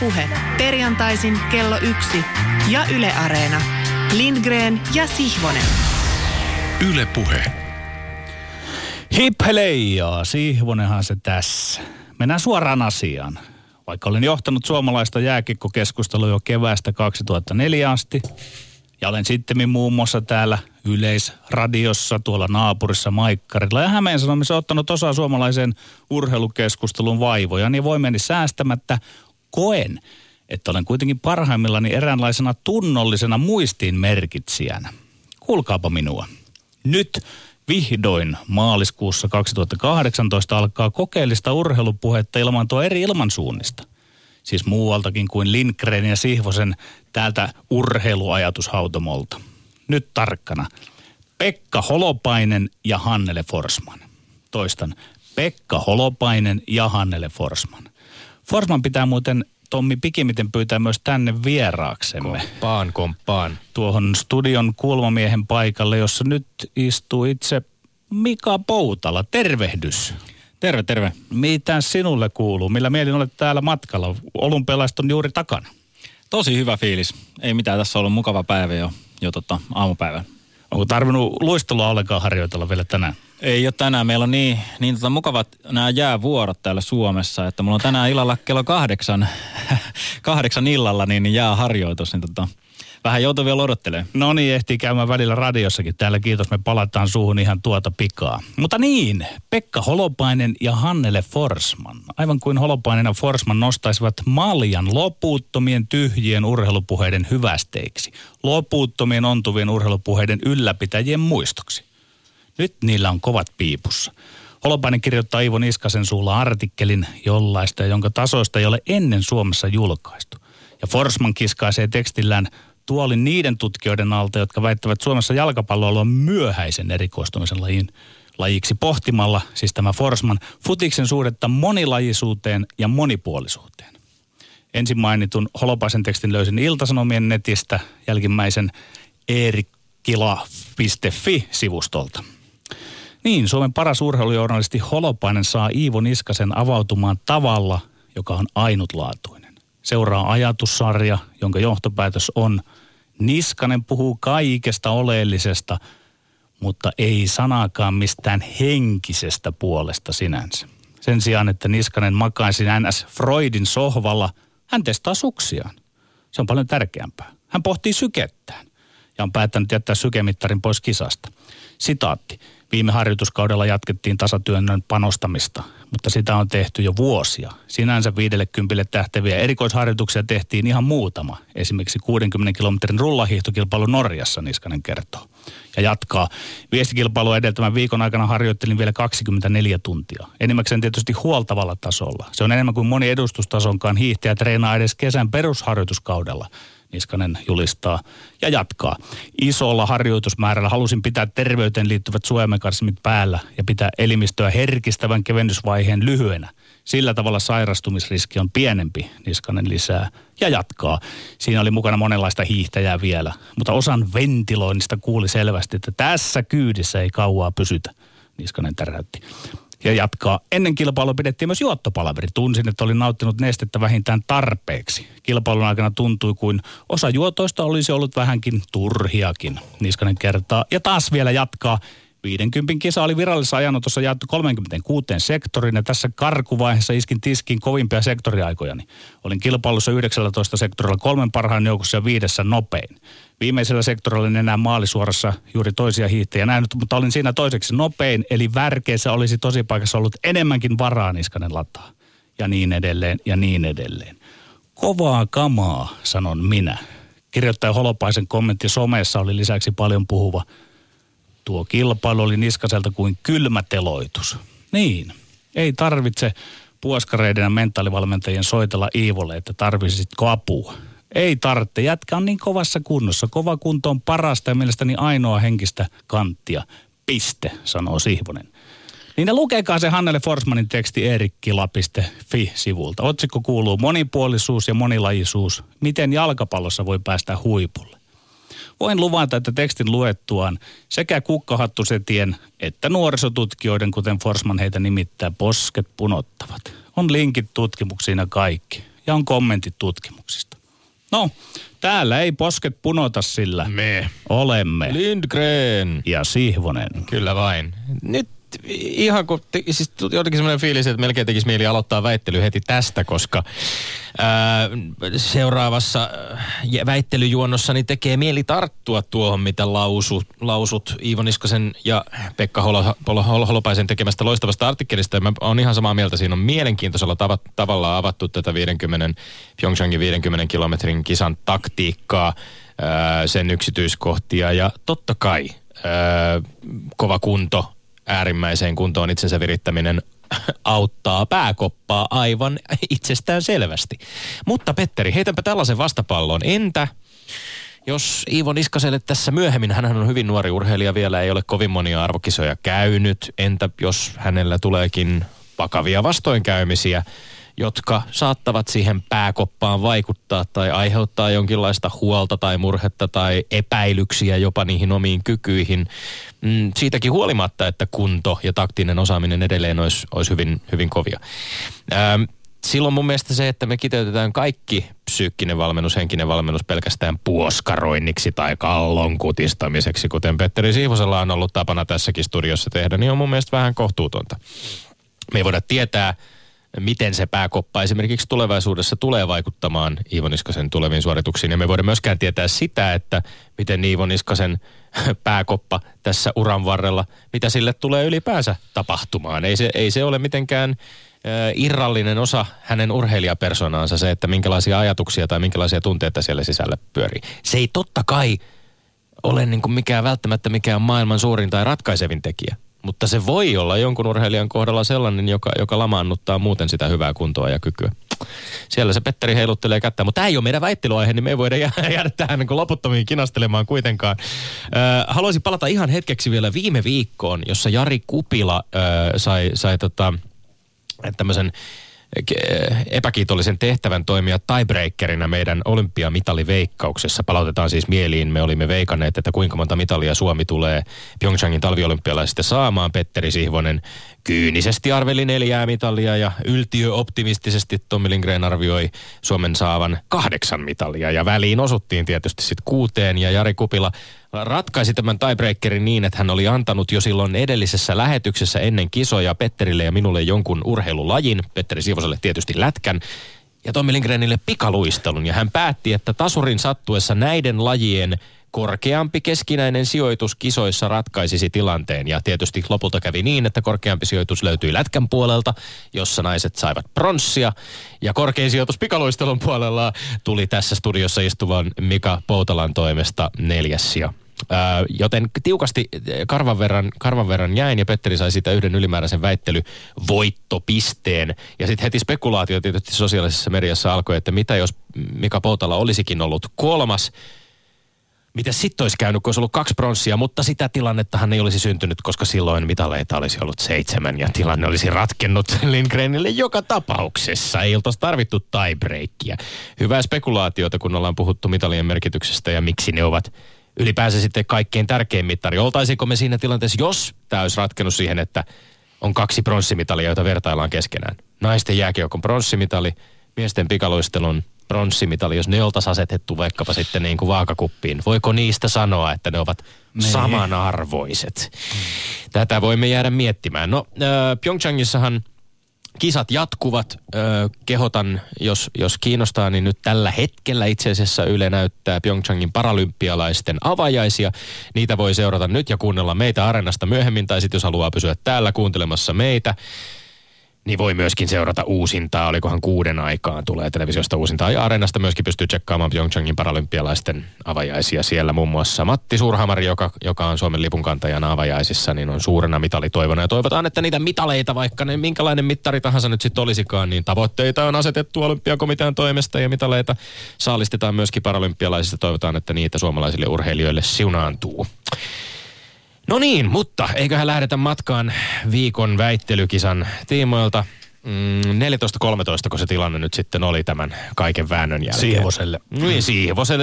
Puhe perjantaisin kello 1 ja Yle Areena. Lindgren ja Sihvonen. Yle Puhe. Hipheleijaa, Sihvonenhan se tässä. Mennään suoraan asiaan. Vaikka olen johtanut suomalaista jääkiekkokeskustelua jo keväästä 2004 asti, ja olen sittemmin muun muassa täällä Yleisradiossa, tuolla naapurissa Maikkarilla ja Hämeen Sanomissa ottanut osaa suomalaiseen urheilukeskustelun vaivoja, niin voimieni säästämättä koen, että olen kuitenkin parhaimmillani eräänlaisena tunnollisena muistiinmerkitsijänä. Kuulkaapa minua. Nyt vihdoin maaliskuussa 2018 alkaa kokeellista urheilupuhetta ilmaantua eri ilmansuunnista. Siis muualtakin kuin Lindgren ja Sihvosen täältä urheiluajatushautomolta. Nyt tarkkana. Pekka Holopainen ja Hannele Forsman. Toistan. Pekka Holopainen ja Hannele Forsman. Forsman pitää muuten Tommi Pikkisen pyytää myös tänne vieraaksemme. Komppaan. Tuohon studion kulmamiehen paikalle, jossa nyt istuu itse Mika Poutala. Tervehdys. Terve. Mitä sinulle kuuluu? Millä mielin olet täällä matkalla? Olympialaiset on juuri takana. Tosi hyvä fiilis. Ei mitään, tässä on ollut mukava päivä jo aamupäivän. Onko tarvinnut luistelua ollenkaan harjoitella vielä tänään? Ei ole tänään. Meillä on niin mukavat nämä jäävuorot täällä Suomessa, että mulla on tänään illalla kello 8 illalla niin jääharjoitus. Vähän joutuu vielä odottelemaan. No niin, ehtii käymään välillä radiossakin. Täällä kiitos, me palataan suuhun ihan tuota pikaa. Mutta niin, Pekka Holopainen ja Hannele Forsman. Aivan kuin Holopainen ja Forsman nostaisivat maljan loputtomien tyhjien urheilupuheiden hyvästeiksi. Loputtomien ontuvien urheilupuheiden ylläpitäjien muistoksi. Nyt niillä on kovat piipussa. Holopainen kirjoittaa Iivo Niskasen suulla artikkelin jollaista, jonka tasoista ei ole ennen Suomessa julkaistu. Ja Forsman kiskaisee tekstillään tuolin niiden tutkijoiden alta, jotka väittävät Suomessa jalkapallolla on myöhäisen erikoistumisen lajiksi pohtimalla, siis tämä Forsman, futiksen suhdetta monilajisuuteen ja monipuolisuuteen. Ensin mainitun Holopaisen tekstin löysin Ilta-Sanomien netistä, jälkimmäisen eerikkila.fi-sivustolta. Niin, Suomen paras urheilujournalisti Holopainen saa Iivo Niskasen avautumaan tavalla, joka on ainutlaatuinen. Seuraa ajatussarja, jonka johtopäätös on: Niskanen puhuu kaikesta oleellisesta, mutta ei sanaakaan mistään henkisestä puolesta sinänsä. Sen sijaan, että Niskanen makaisi NS Freudin sohvalla, hän testaa suksiaan. Se on paljon tärkeämpää. Hän pohtii sykettään ja on päättänyt jättää sykemittarin pois kisasta. Sitaatti. Viime harjoituskaudella jatkettiin tasatyönnön panostamista, mutta sitä on tehty jo vuosia. Sinänsä 50 tähteviä erikoisharjoituksia tehtiin ihan muutama. Esimerkiksi 60 kilometrin rullahiihtokilpailu Norjassa, Niskanen kertoo. Ja jatkaa. Viestikilpailua edeltävän viikon aikana harjoittelin vielä 24 tuntia. Enimmäkseen tietysti huoltavalla tasolla. Se on enemmän kuin moni edustustasonkaan hiihtäjä treenaa edes kesän perusharjoituskaudella. Niskanen julistaa ja jatkaa. Isolla harjoitusmäärällä halusin pitää terveyteen liittyvät suojamekanismit päällä ja pitää elimistöä herkistävän kevennysvaiheen lyhyenä. Sillä tavalla sairastumisriski on pienempi, Niskanen lisää ja jatkaa. Siinä oli mukana monenlaista hiihtäjää vielä, mutta osan ventiloinnista kuuli selvästi, että tässä kyydissä ei kauaa pysytä, Niskanen täräytti. Ja jatkaa. Ennen kilpailua pidettiin myös juottopalaveri. Tunsin, että olin nauttinut nestettä vähintään tarpeeksi. Kilpailun aikana tuntui, kuin osa juotoista olisi ollut vähänkin turhiakin. Niskanen kertaa. Ja taas vielä jatkaa. 50 kisa oli virallisessa ajanotossa jaettu 36 sektoriin ja tässä karkuvaiheessa iskin tiskiin kovimpia sektoriaikojani. Olin kilpailussa 19 sektorilla 3 parhaan joukossa ja 5 nopein. Viimeisellä sektorilla en enää maalisuorassa juuri toisia hiihtejä nähnyt, mutta olin siinä toiseksi nopein, eli värkeissä olisi tosipaikassa ollut enemmänkin varaa, Niskanen lataa. Ja niin edelleen, ja niin edelleen. Kovaa kamaa, sanon minä. Kirjoittaja Holopaisen kommentti somessa oli lisäksi paljon puhuva. Tuo kilpailu oli Niskaselta kuin kylmä teloitus. Niin, ei tarvitse puoskareiden ja mentaalivalmentajien soitella Iivolle, että tarvisitko apua. Ei tarvitse, jätkä on niin kovassa kunnossa. Kova kunto on parasta ja mielestäni ainoa henkistä kanttia. Piste, sanoo Sihvonen. Niin lukekaa se Hannele Forsmanin teksti eerikkila.fi-sivulta. Otsikko kuuluu: monipuolisuus ja monilajisuus. Miten jalkapallossa voi päästä huipulle? Voin luvata, että tekstin luettuaan sekä kukkahattusetien että nuorisotutkijoiden, kuten Forsman heitä nimittää, posket punottavat. On linkit tutkimuksiin ja kaikki. ja on kommentit tutkimuksista. No, täällä ei posket punota sillä. Me olemme. Lindgren. Ja Sihvonen. Kyllä vain. Nyt ihan kun, siis jotenkin semmoinen fiilis, että melkein tekisi mieli aloittaa väittely heti tästä, koska seuraavassa väittelyjuonnossa niin tekee mieli tarttua tuohon, mitä lausut Iivo Niskasen ja Pekka Holopaisen tekemästä loistavasta artikkelista. Mä oon ihan samaa mieltä, siinä on mielenkiintoisella tavalla avattu tätä Pyeongchangin 50 kilometrin kisan taktiikkaa, sen yksityiskohtia ja totta kai kova kunto, äärimmäiseen kuntoon itsensä virittäminen auttaa pääkoppaa aivan itsestään selvästi. Mutta Petteri, heitänpä tällaisen vastapallon. Entä jos Iivo Niskaselle tässä myöhemmin, hänhän on hyvin nuori urheilija vielä, ei ole kovin monia arvokisoja käynyt. Entä jos hänellä tuleekin vakavia vastoinkäymisiä, jotka saattavat siihen pääkoppaan vaikuttaa tai aiheuttaa jonkinlaista huolta tai murhetta tai epäilyksiä jopa niihin omiin kykyihin. Siitäkin huolimatta, että kunto ja taktinen osaaminen edelleen olisi hyvin, hyvin kovia. Silloin mun mielestä se, että me kiteytetään kaikki psyykkinen valmennus, henkinen valmennus pelkästään puoskaroinniksi tai kallon kutistamiseksi, kuten Petteri Sihvosella on ollut tapana tässäkin studiossa tehdä, niin on mun mielestä vähän kohtuutonta. Me ei voida tietää, miten se pääkoppa esimerkiksi tulevaisuudessa tulee vaikuttamaan Iivo Niskasen tuleviin suorituksiin. Ja me voidaan myöskään tietää sitä, että miten Iivo Niskasen pääkoppa tässä uran varrella, mitä sille tulee ylipäänsä tapahtumaan. Ei se ole mitenkään irrallinen osa hänen urheilijapersonaansa se, että minkälaisia ajatuksia tai minkälaisia tunteita siellä sisällä pyörii. Se ei totta kai ole niin kuin välttämättä mikään maailman suurin tai ratkaisevin tekijä. Mutta se voi olla jonkun urheilijan kohdalla sellainen, joka lamaannuttaa muuten sitä hyvää kuntoa ja kykyä. Siellä se Petteri heiluttelee kättä, mutta tämä ei ole meidän väittelyaihe, niin me ei voida jäädä tähän niin kuin loputtomiin kinastelemaan kuitenkaan. Haluaisin palata ihan hetkeksi vielä viime viikkoon, jossa Jari Kupila sai tämmöisen epäkiitollisen tehtävän toimia tiebreakerina meidän olympiamitaliveikkauksessa. Palautetaan siis mieliin. Me olimme veikanneet, että kuinka monta mitalia Suomi tulee Pyeongchangin talviolympialaisista saamaan. Petteri Sihvonen kyynisesti arveli 4 mitalia ja yltiöoptimistisesti Tommi Lindgren arvioi Suomen saavan 8 mitalia. Ja väliin osuttiin tietysti sitten 6 ja Jari Kupila ratkaisi tämän tiebreakerin niin, että hän oli antanut jo silloin edellisessä lähetyksessä ennen kisoja Petterille ja minulle jonkun urheilulajin, Petteri Sihvoselle tietysti lätkän, ja Tommi Lindgrenille pikaluistelun. Ja hän päätti, että tasurin sattuessa näiden lajien korkeampi keskinäinen sijoitus kisoissa ratkaisisi tilanteen. Ja tietysti lopulta kävi niin, että korkeampi sijoitus löytyi lätkän puolelta, jossa naiset saivat pronssia. Ja korkein sijoitus pikaluistelun puolella tuli tässä studiossa istuvan Mika Poutalan toimesta 4. sija. Joten tiukasti karvan verran jäin ja Petteri sai siitä yhden ylimääräisen väittelyvoittopisteen. Ja sitten heti spekulaatio tietysti sosiaalisessa mediassa alkoi, että mitä jos Mika Poutala olisikin ollut 3. Mitä sitten olisi käynyt, kun olisi ollut 2 pronssia, mutta sitä tilannettahan ei olisi syntynyt, koska silloin mitaleita olisi ollut 7 ja tilanne olisi ratkennut Lindgrenille joka tapauksessa. Ei oltaisi tarvittu tiebreakia. Hyvää spekulaatiota, kun ollaan puhuttu mitalien merkityksestä ja miksi ne ovat ylipäänsä sitten kaikkein tärkein mittari. Oltaisiko me siinä tilanteessa, jos tämä olisi ratkennut siihen, että on 2 pronssimitalia, joita vertaillaan keskenään. Naisten jääkiekon pronssimitali, miesten pikaluistelun pronssimitali, jos ne oltaisiin asetettu vaikkapa sitten niin kuin vaakakuppiin. Voiko niistä sanoa, että ne ovat samanarvoiset? Tätä voimme jäädä miettimään. No, Pyeongchangissahan kisat jatkuvat. Kehotan, jos kiinnostaa, niin nyt tällä hetkellä itse asiassa Yle näyttää Pyeongchangin paralympialaisten avajaisia. Niitä voi seurata nyt ja kuunnella meitä Areenasta myöhemmin, tai sitten jos haluaa pysyä täällä kuuntelemassa meitä, niin voi myöskin seurata uusintaa. Olikohan 6 aikaan tulee televisiosta uusintaa. Ja Areenasta myöskin pystyy tsekkaamaan Pyeongchangin paralympialaisten avajaisia. Siellä muun muassa Matti Surhamari, joka on Suomen lipunkantajana avajaisissa, niin on suurena mitalitoivona. Ja toivotaan, että niitä mitaleita, vaikka ne minkälainen mittari tahansa nyt sitten olisikaan, niin tavoitteita on asetettu olympiakomitean toimesta ja mitaleita saalistetaan myöskin paralympialaisista. Toivotaan, että niitä suomalaisille urheilijoille siunaantuu. No niin, mutta eiköhän lähdetä matkaan viikon väittelykisan tiimoilta. 14.13, kun se tilanne nyt sitten oli tämän kaiken väännön jälkeen. Sihvoselle.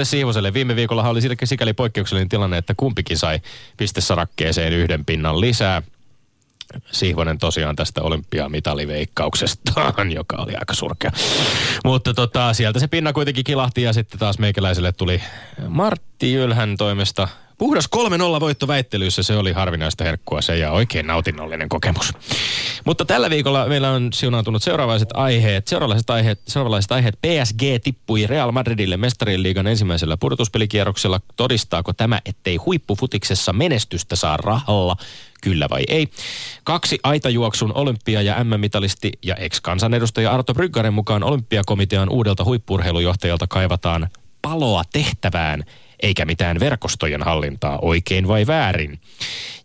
Sihvoselle. Viime viikollahan oli sikäli poikkeuksellinen tilanne, että kumpikin sai pistesarakkeeseen 1 pinnan lisää. Sihvonen tosiaan tästä olympiamitaliveikkauksestaan, joka oli aika surkea. Mutta sieltä se pinna kuitenkin kilahti ja sitten taas meikäläiselle tuli Martti Jylhän toimesta puhdas 3-0 voitto väittelyissä. Se oli harvinaista herkkua se ja oikein nautinnollinen kokemus. Mutta tällä viikolla meillä on siunaantunut seuraavanlaiset aiheet. PSG tippui Real Madridille mestarien liigan ensimmäisellä pudotuspelikierroksella. Todistaako tämä, ettei huippufutiksessa menestystä saa rahalla? Kyllä vai ei? 2 aitajuoksun olympia- ja MM-mitalisti ja ex-kansanedustaja Arto Bryggaren mukaan olympiakomitean uudelta huippu-urheilujohtajalta kaivataan paloa tehtävään, eikä mitään verkostojen hallintaa, oikein vai väärin.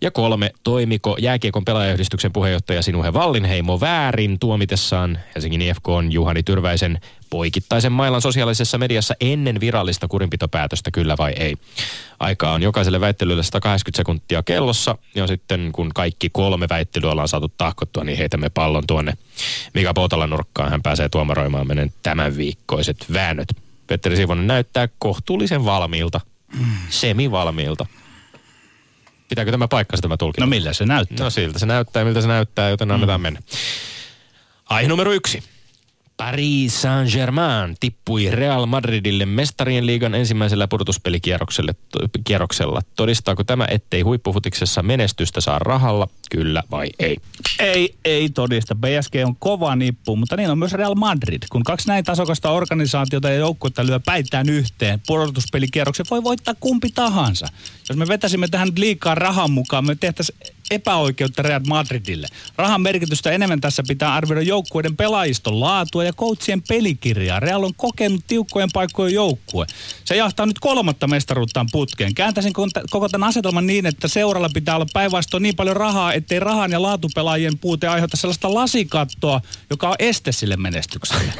Ja 3, toimiko jääkiekon pelaajayhdistyksen puheenjohtaja Sinuhe Vallinheimo väärin tuomitessaan Helsingin IFK:n Juhani Tyrväisen poikittaisen mailan sosiaalisessa mediassa ennen virallista kurinpitopäätöstä, kyllä vai ei. Aikaa on jokaiselle väittelylle 180 sekuntia kellossa, ja sitten kun kaikki 3 väittelyä ollaan saatu tahkottua, niin heitämme pallon tuonne Mika Poutalan nurkkaan. Hän pääsee tuomaroimaan meidän tämän viikkoiset väännöt. Petteri Sihvonen näyttää kohtuullisen valmiilta, semivalmiilta. Pitääkö tämä paikkansa tämä tulkinta? No millä se näyttää? No siltä se näyttää, miltä se näyttää, joten annetaan mennä. Aihe numero 1. Paris Saint-Germain tippui Real Madridille mestarien liigan ensimmäisellä pudotuspelikierroksella. Todistaako tämä, ettei huippufutiksessa menestystä saa rahalla, kyllä vai ei? Ei todista. PSG on kova nippu, mutta niin on myös Real Madrid. Kun 2 näin tasokasta organisaatiota ja joukkuetta lyö päitään yhteen, pudotuspelikierroksen voi voittaa kumpi tahansa. Jos me vetäisimme tähän liikaa rahan mukaan, me tehtäisiin epäoikeutta Real Madridille. Rahan merkitystä enemmän tässä pitää arvioida joukkueiden pelaajiston laatua ja coachien pelikirjaa. Real on kokenut tiukkojen paikkojen joukkue. Se jahtaa nyt 3. mestaruuttaan putkeen. Kääntäisin koko tämän asetelman niin, että seuralla pitää olla päinvastoin niin paljon rahaa, ettei rahan ja laatupelaajien puute aiheuta sellaista lasikattoa, joka on este sille menestykselle.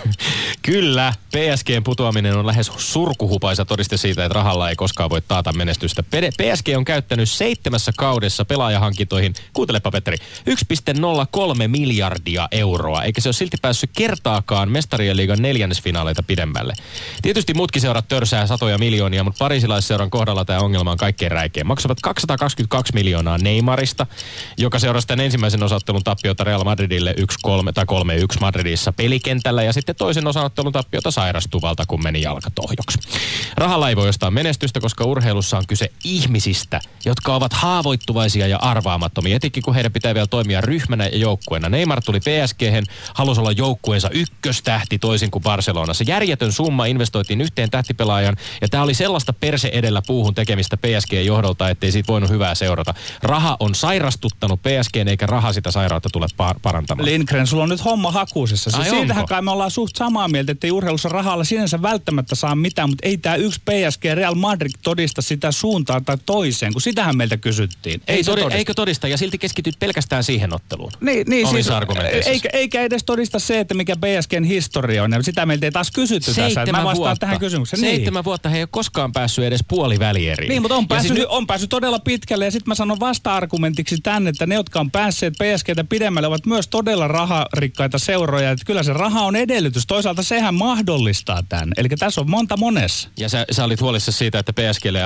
Kyllä, PSG:n putoaminen on lähes surkuhupaisa todiste siitä, että rahalla ei koskaan voi taata menestystä. PSG on käyttänyt 7 kaudessa pelaajahankintoja, kuuntelepa Petteri, 1,03 miljardia euroa, eikä se ole silti päässyt kertaakaan mestarien liigan neljännesfinaaleita pidemmälle. Tietysti mutkiseurat törsää satoja miljoonia, mutta pariisilaisseuran kohdalla tämä ongelma on kaikkein räikein. Maksavat 222 miljoonaa Neymarista, joka seurasi tämän ensimmäisen osaottelun tappiota Real Madridille 1-3 tai 3-1 Madridissa pelikentällä ja sitten toisen osaottelun tappiota sairastuvalta, kun meni jalkatohjoksi. Rahalla ei voi ostaa menestystä, koska urheilussa on kyse ihmisistä, jotka ovat haavoittuvaisia ja arvaamattomia. Etenkin kun heidän pitää vielä toimia ryhmänä ja joukkueena. Neymar tuli PSG-hen, halusi olla joukkueensa ykköstähti toisin kuin Barcelonassa. Järjetön summa investoitiin yhteen tähtipelaajan ja tämä oli sellaista perse edellä puuhun tekemistä PSG-johdolta, ettei siitä voinut hyvää seurata. Raha on sairastuttanut PSG:n eikä raha sitä sairautta tule parantamaan. Lindgren, sulla on nyt homma hakuisessa. Siitähän kai me ollaan suht samaa mieltä, ettei urheilussa rahalla sinänsä välttämättä saa mitään, mutta ei tämä yksi PSG Real Madrid todista sitä suuntaan tai toiseen, kun sitähän meiltä kysyttiin. Eikö todista, ja silti keskityt pelkästään siihen otteluun. Niin siis, eikä edes todista se, että mikä BSGn historia on. Ja sitä meiltä ei taas kysytty tässä. Mä vastaan tähän kysymykseen. 7 vuotta he ei ole koskaan päässyt edes puolivälieriin. Niin, mutta on päässyt todella pitkälle. Ja sitten mä sanon vasta-argumentiksi tänne, että ne, jotka on päässeet BSGtä pidemmälle, ovat myös todella raharikkaita seuroja. Että kyllä se raha on edellytys. Toisaalta sehän mahdollistaa tämän. Eli tässä on monta monessa. Ja sä olit huolissa siitä, että BSGlle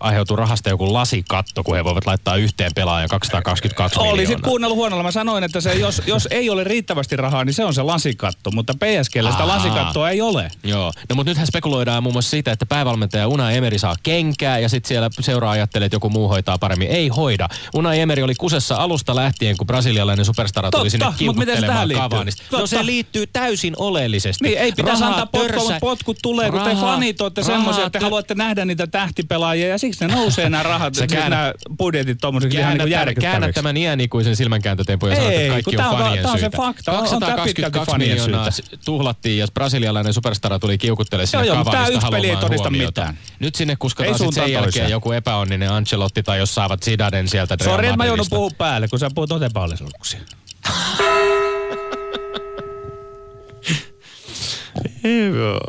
aiheutuu rahasta joku lasikatto, kun he voivat laittaa yhteen pelaajan 222 miljoonaa. Olisit kuunnellut huonolla. Mä sanoin, että se, jos ei ole riittävästi rahaa, niin se on se lasikatto, mutta PSG:llä sitä lasikattoa ei ole. Joo. No mutta nythän spekuloidaan muun muassa siitä, että päävalmentaja Unai Emery saa kenkää ja sitten siellä seuraa ajattelee, että joku muu hoitaa paremmin. Ei hoida. Unai Emery oli kusessa alusta lähtien, kun brasilialainen superstara tuli sinne kimputtelemaan Cavaniista. No se liittyy täysin oleellisesti. Niin, ei pitäisi antaa potkut tulee, kun te fanit olette semmoisia, että te haluatte nähdä niitä tähtipelaajia ja siksi ne nousee nämä rahat, nämä budjetit tommoseksi ihan niin käännä tämän iänikuisen silmänkääntötempo ja sanoo, että kaikki on fanien syytä. Tämä on se fakta. 222 miljoonaa tuhlattiin ja brasilialainen superstara tuli kiukuttelemaan sinne Cavanista haluamaan huomiota. Nyt sinne kuskataan sitten sen jälkeen joku epäonninen Ancelotti tai jos saavat Zidanen sieltä. Sori, mä joudun puhua päälle, kun sä puhut otepallisuuksia. Joo, joo,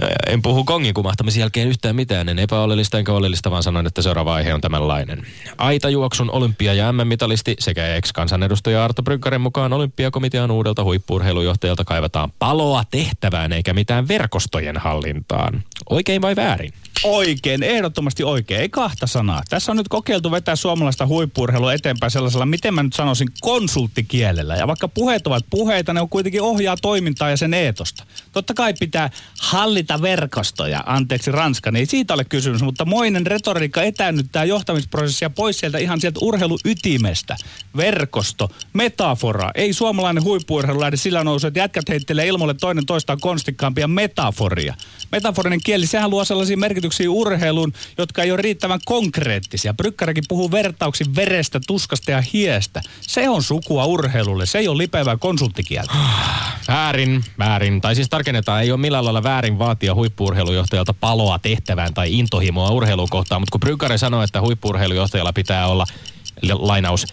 joo. en puhu Kongin kumahtamisen jälkeen yhtään mitään, en epäolellista enkä oleellista, vaan sanon, että seuraava aihe on tämänlainen. Aitajuoksun olympia- ja MM-mitalisti sekä ex-kansanedustaja Arto Bryggaren mukaan olympiakomitean uudelta huippu-urheilujohtajalta kaivataan paloa tehtävään eikä mitään verkostojen hallintaan. Oikein vai väärin? Oikein, ehdottomasti oikein. Ei kahta sanaa. Tässä on nyt kokeiltu vetää suomalaista huippu-urheilua eteenpäin sellaisella, miten mä nyt sanoisin, konsulttikielellä. Ja vaikka puheet ovat puheita, ne on kuitenkin ohjaa toimintaa ja sen eetosta. Totta kai pitää hallita verkostoja. Anteeksi Ranska, niin ei siitä ole kysymys, mutta moinen retoriikka etäännyttää johtamisprosessia pois sieltä ihan sieltä urheiluytimestä. Verkosto, metafora. Ei suomalainen huippu-urheilu lähde sillä nousu, että jätkät heittelee ilmoille toinen toistaan konstikkaampia metaforia. Metaforinen kieli, sehän luo sellaisia merkityksiä urheiluun, jotka ei ole riittävän konkreettisia. Bryggarekin puhuu vertauksin verestä, tuskasta ja hiestä. Se on sukua urheilulle, se ei ole lipeävää konsulttikieltä. Väärin. Tai siis tarkennetaan, ei ole millään lailla väärin vaatia huippu-urheilujohtajalta paloa tehtävään tai intohimoa urheiluun kohtaan. Mutta kun Bryggare sanoo, että huippu-urheilujohtajalla pitää olla, lainaus,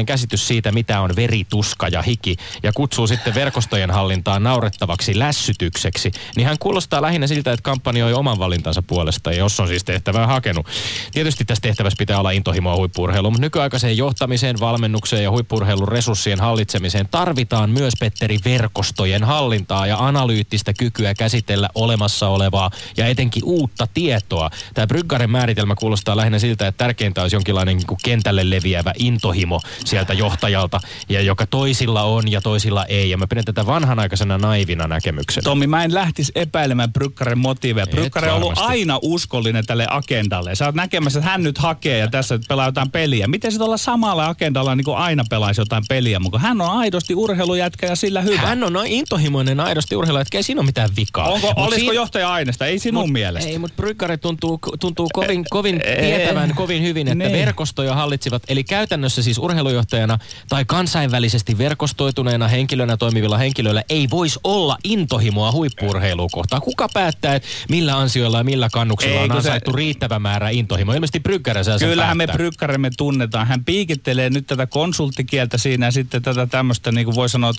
110% käsitys siitä, mitä on verituska ja hiki, ja kutsuu sitten verkostojen hallintaan naurettavaksi lässytykseksi, niin hän kuulostaa lähinnä siltä, että kampanjoi oman valintansa puolesta, jos on siis tehtävää hakenut. Tietysti tässä tehtävässä pitää olla intohimoa huippu-urheiluun, mutta nykyaikaiseen johtamiseen, valmennukseen ja huippu-urheilun resurssien hallitsemiseen tarvitaan myös, Petteri, verkostojen hallintaa ja analyyttistä kykyä käsitellä olemassa olevaa ja etenkin uutta tietoa. Tämä Bryggaren määritelmä kuulostaa lähinnä siltä, että tärkeintä olisi jonkinlainen kentälle leviävä intohimo sieltä johtajalta, ja joka toisilla on ja toisilla ei. Ja mä pidän tätä vanhanaikaisena naivina näkemyksenä. Tommi, mä en lähtisi epäilemään Bryggaren motiiveja. Bryggare on ollut aina uskollinen tälle agendalle. Sä oot näkemässä, että hän nyt hakee ja tässä pelaa jotain peliä. Miten sit olla samalla agendalla niin kuin aina pelaisi jotain peliä? Mutta hän on aidosti urheilujätkä ja sillä hyvä. Hän on intohimoinen aidosti urheilujätkä, ei siinä ole mitään vikaa. Olisiko johtaja-aineesta? Ei sinun mielestä. Ei, mutta Bryggare tuntuu kovin tietävän kovin hyvin, että verkostoja hallitsivat. Eli käytännössä siis urheilujohtajana tai kansainvälisesti verkostoituneena henkilönä toimivilla henkilöillä ei voisi olla intohimoa huippu-urheiluun kohtaan. Kuka päättää, että millä ansioilla ja millä kannuksilla on ansaittu riittävä määrä intohimoa? Ilmeisesti Bryggare saa sen päättää. Kyllähän me Bryggaremme tunnetaan. Hän piikittelee nyt tätä konsulttikieltä siinä ja sitten tätä tämmöistä, niin kuin voi sanoa,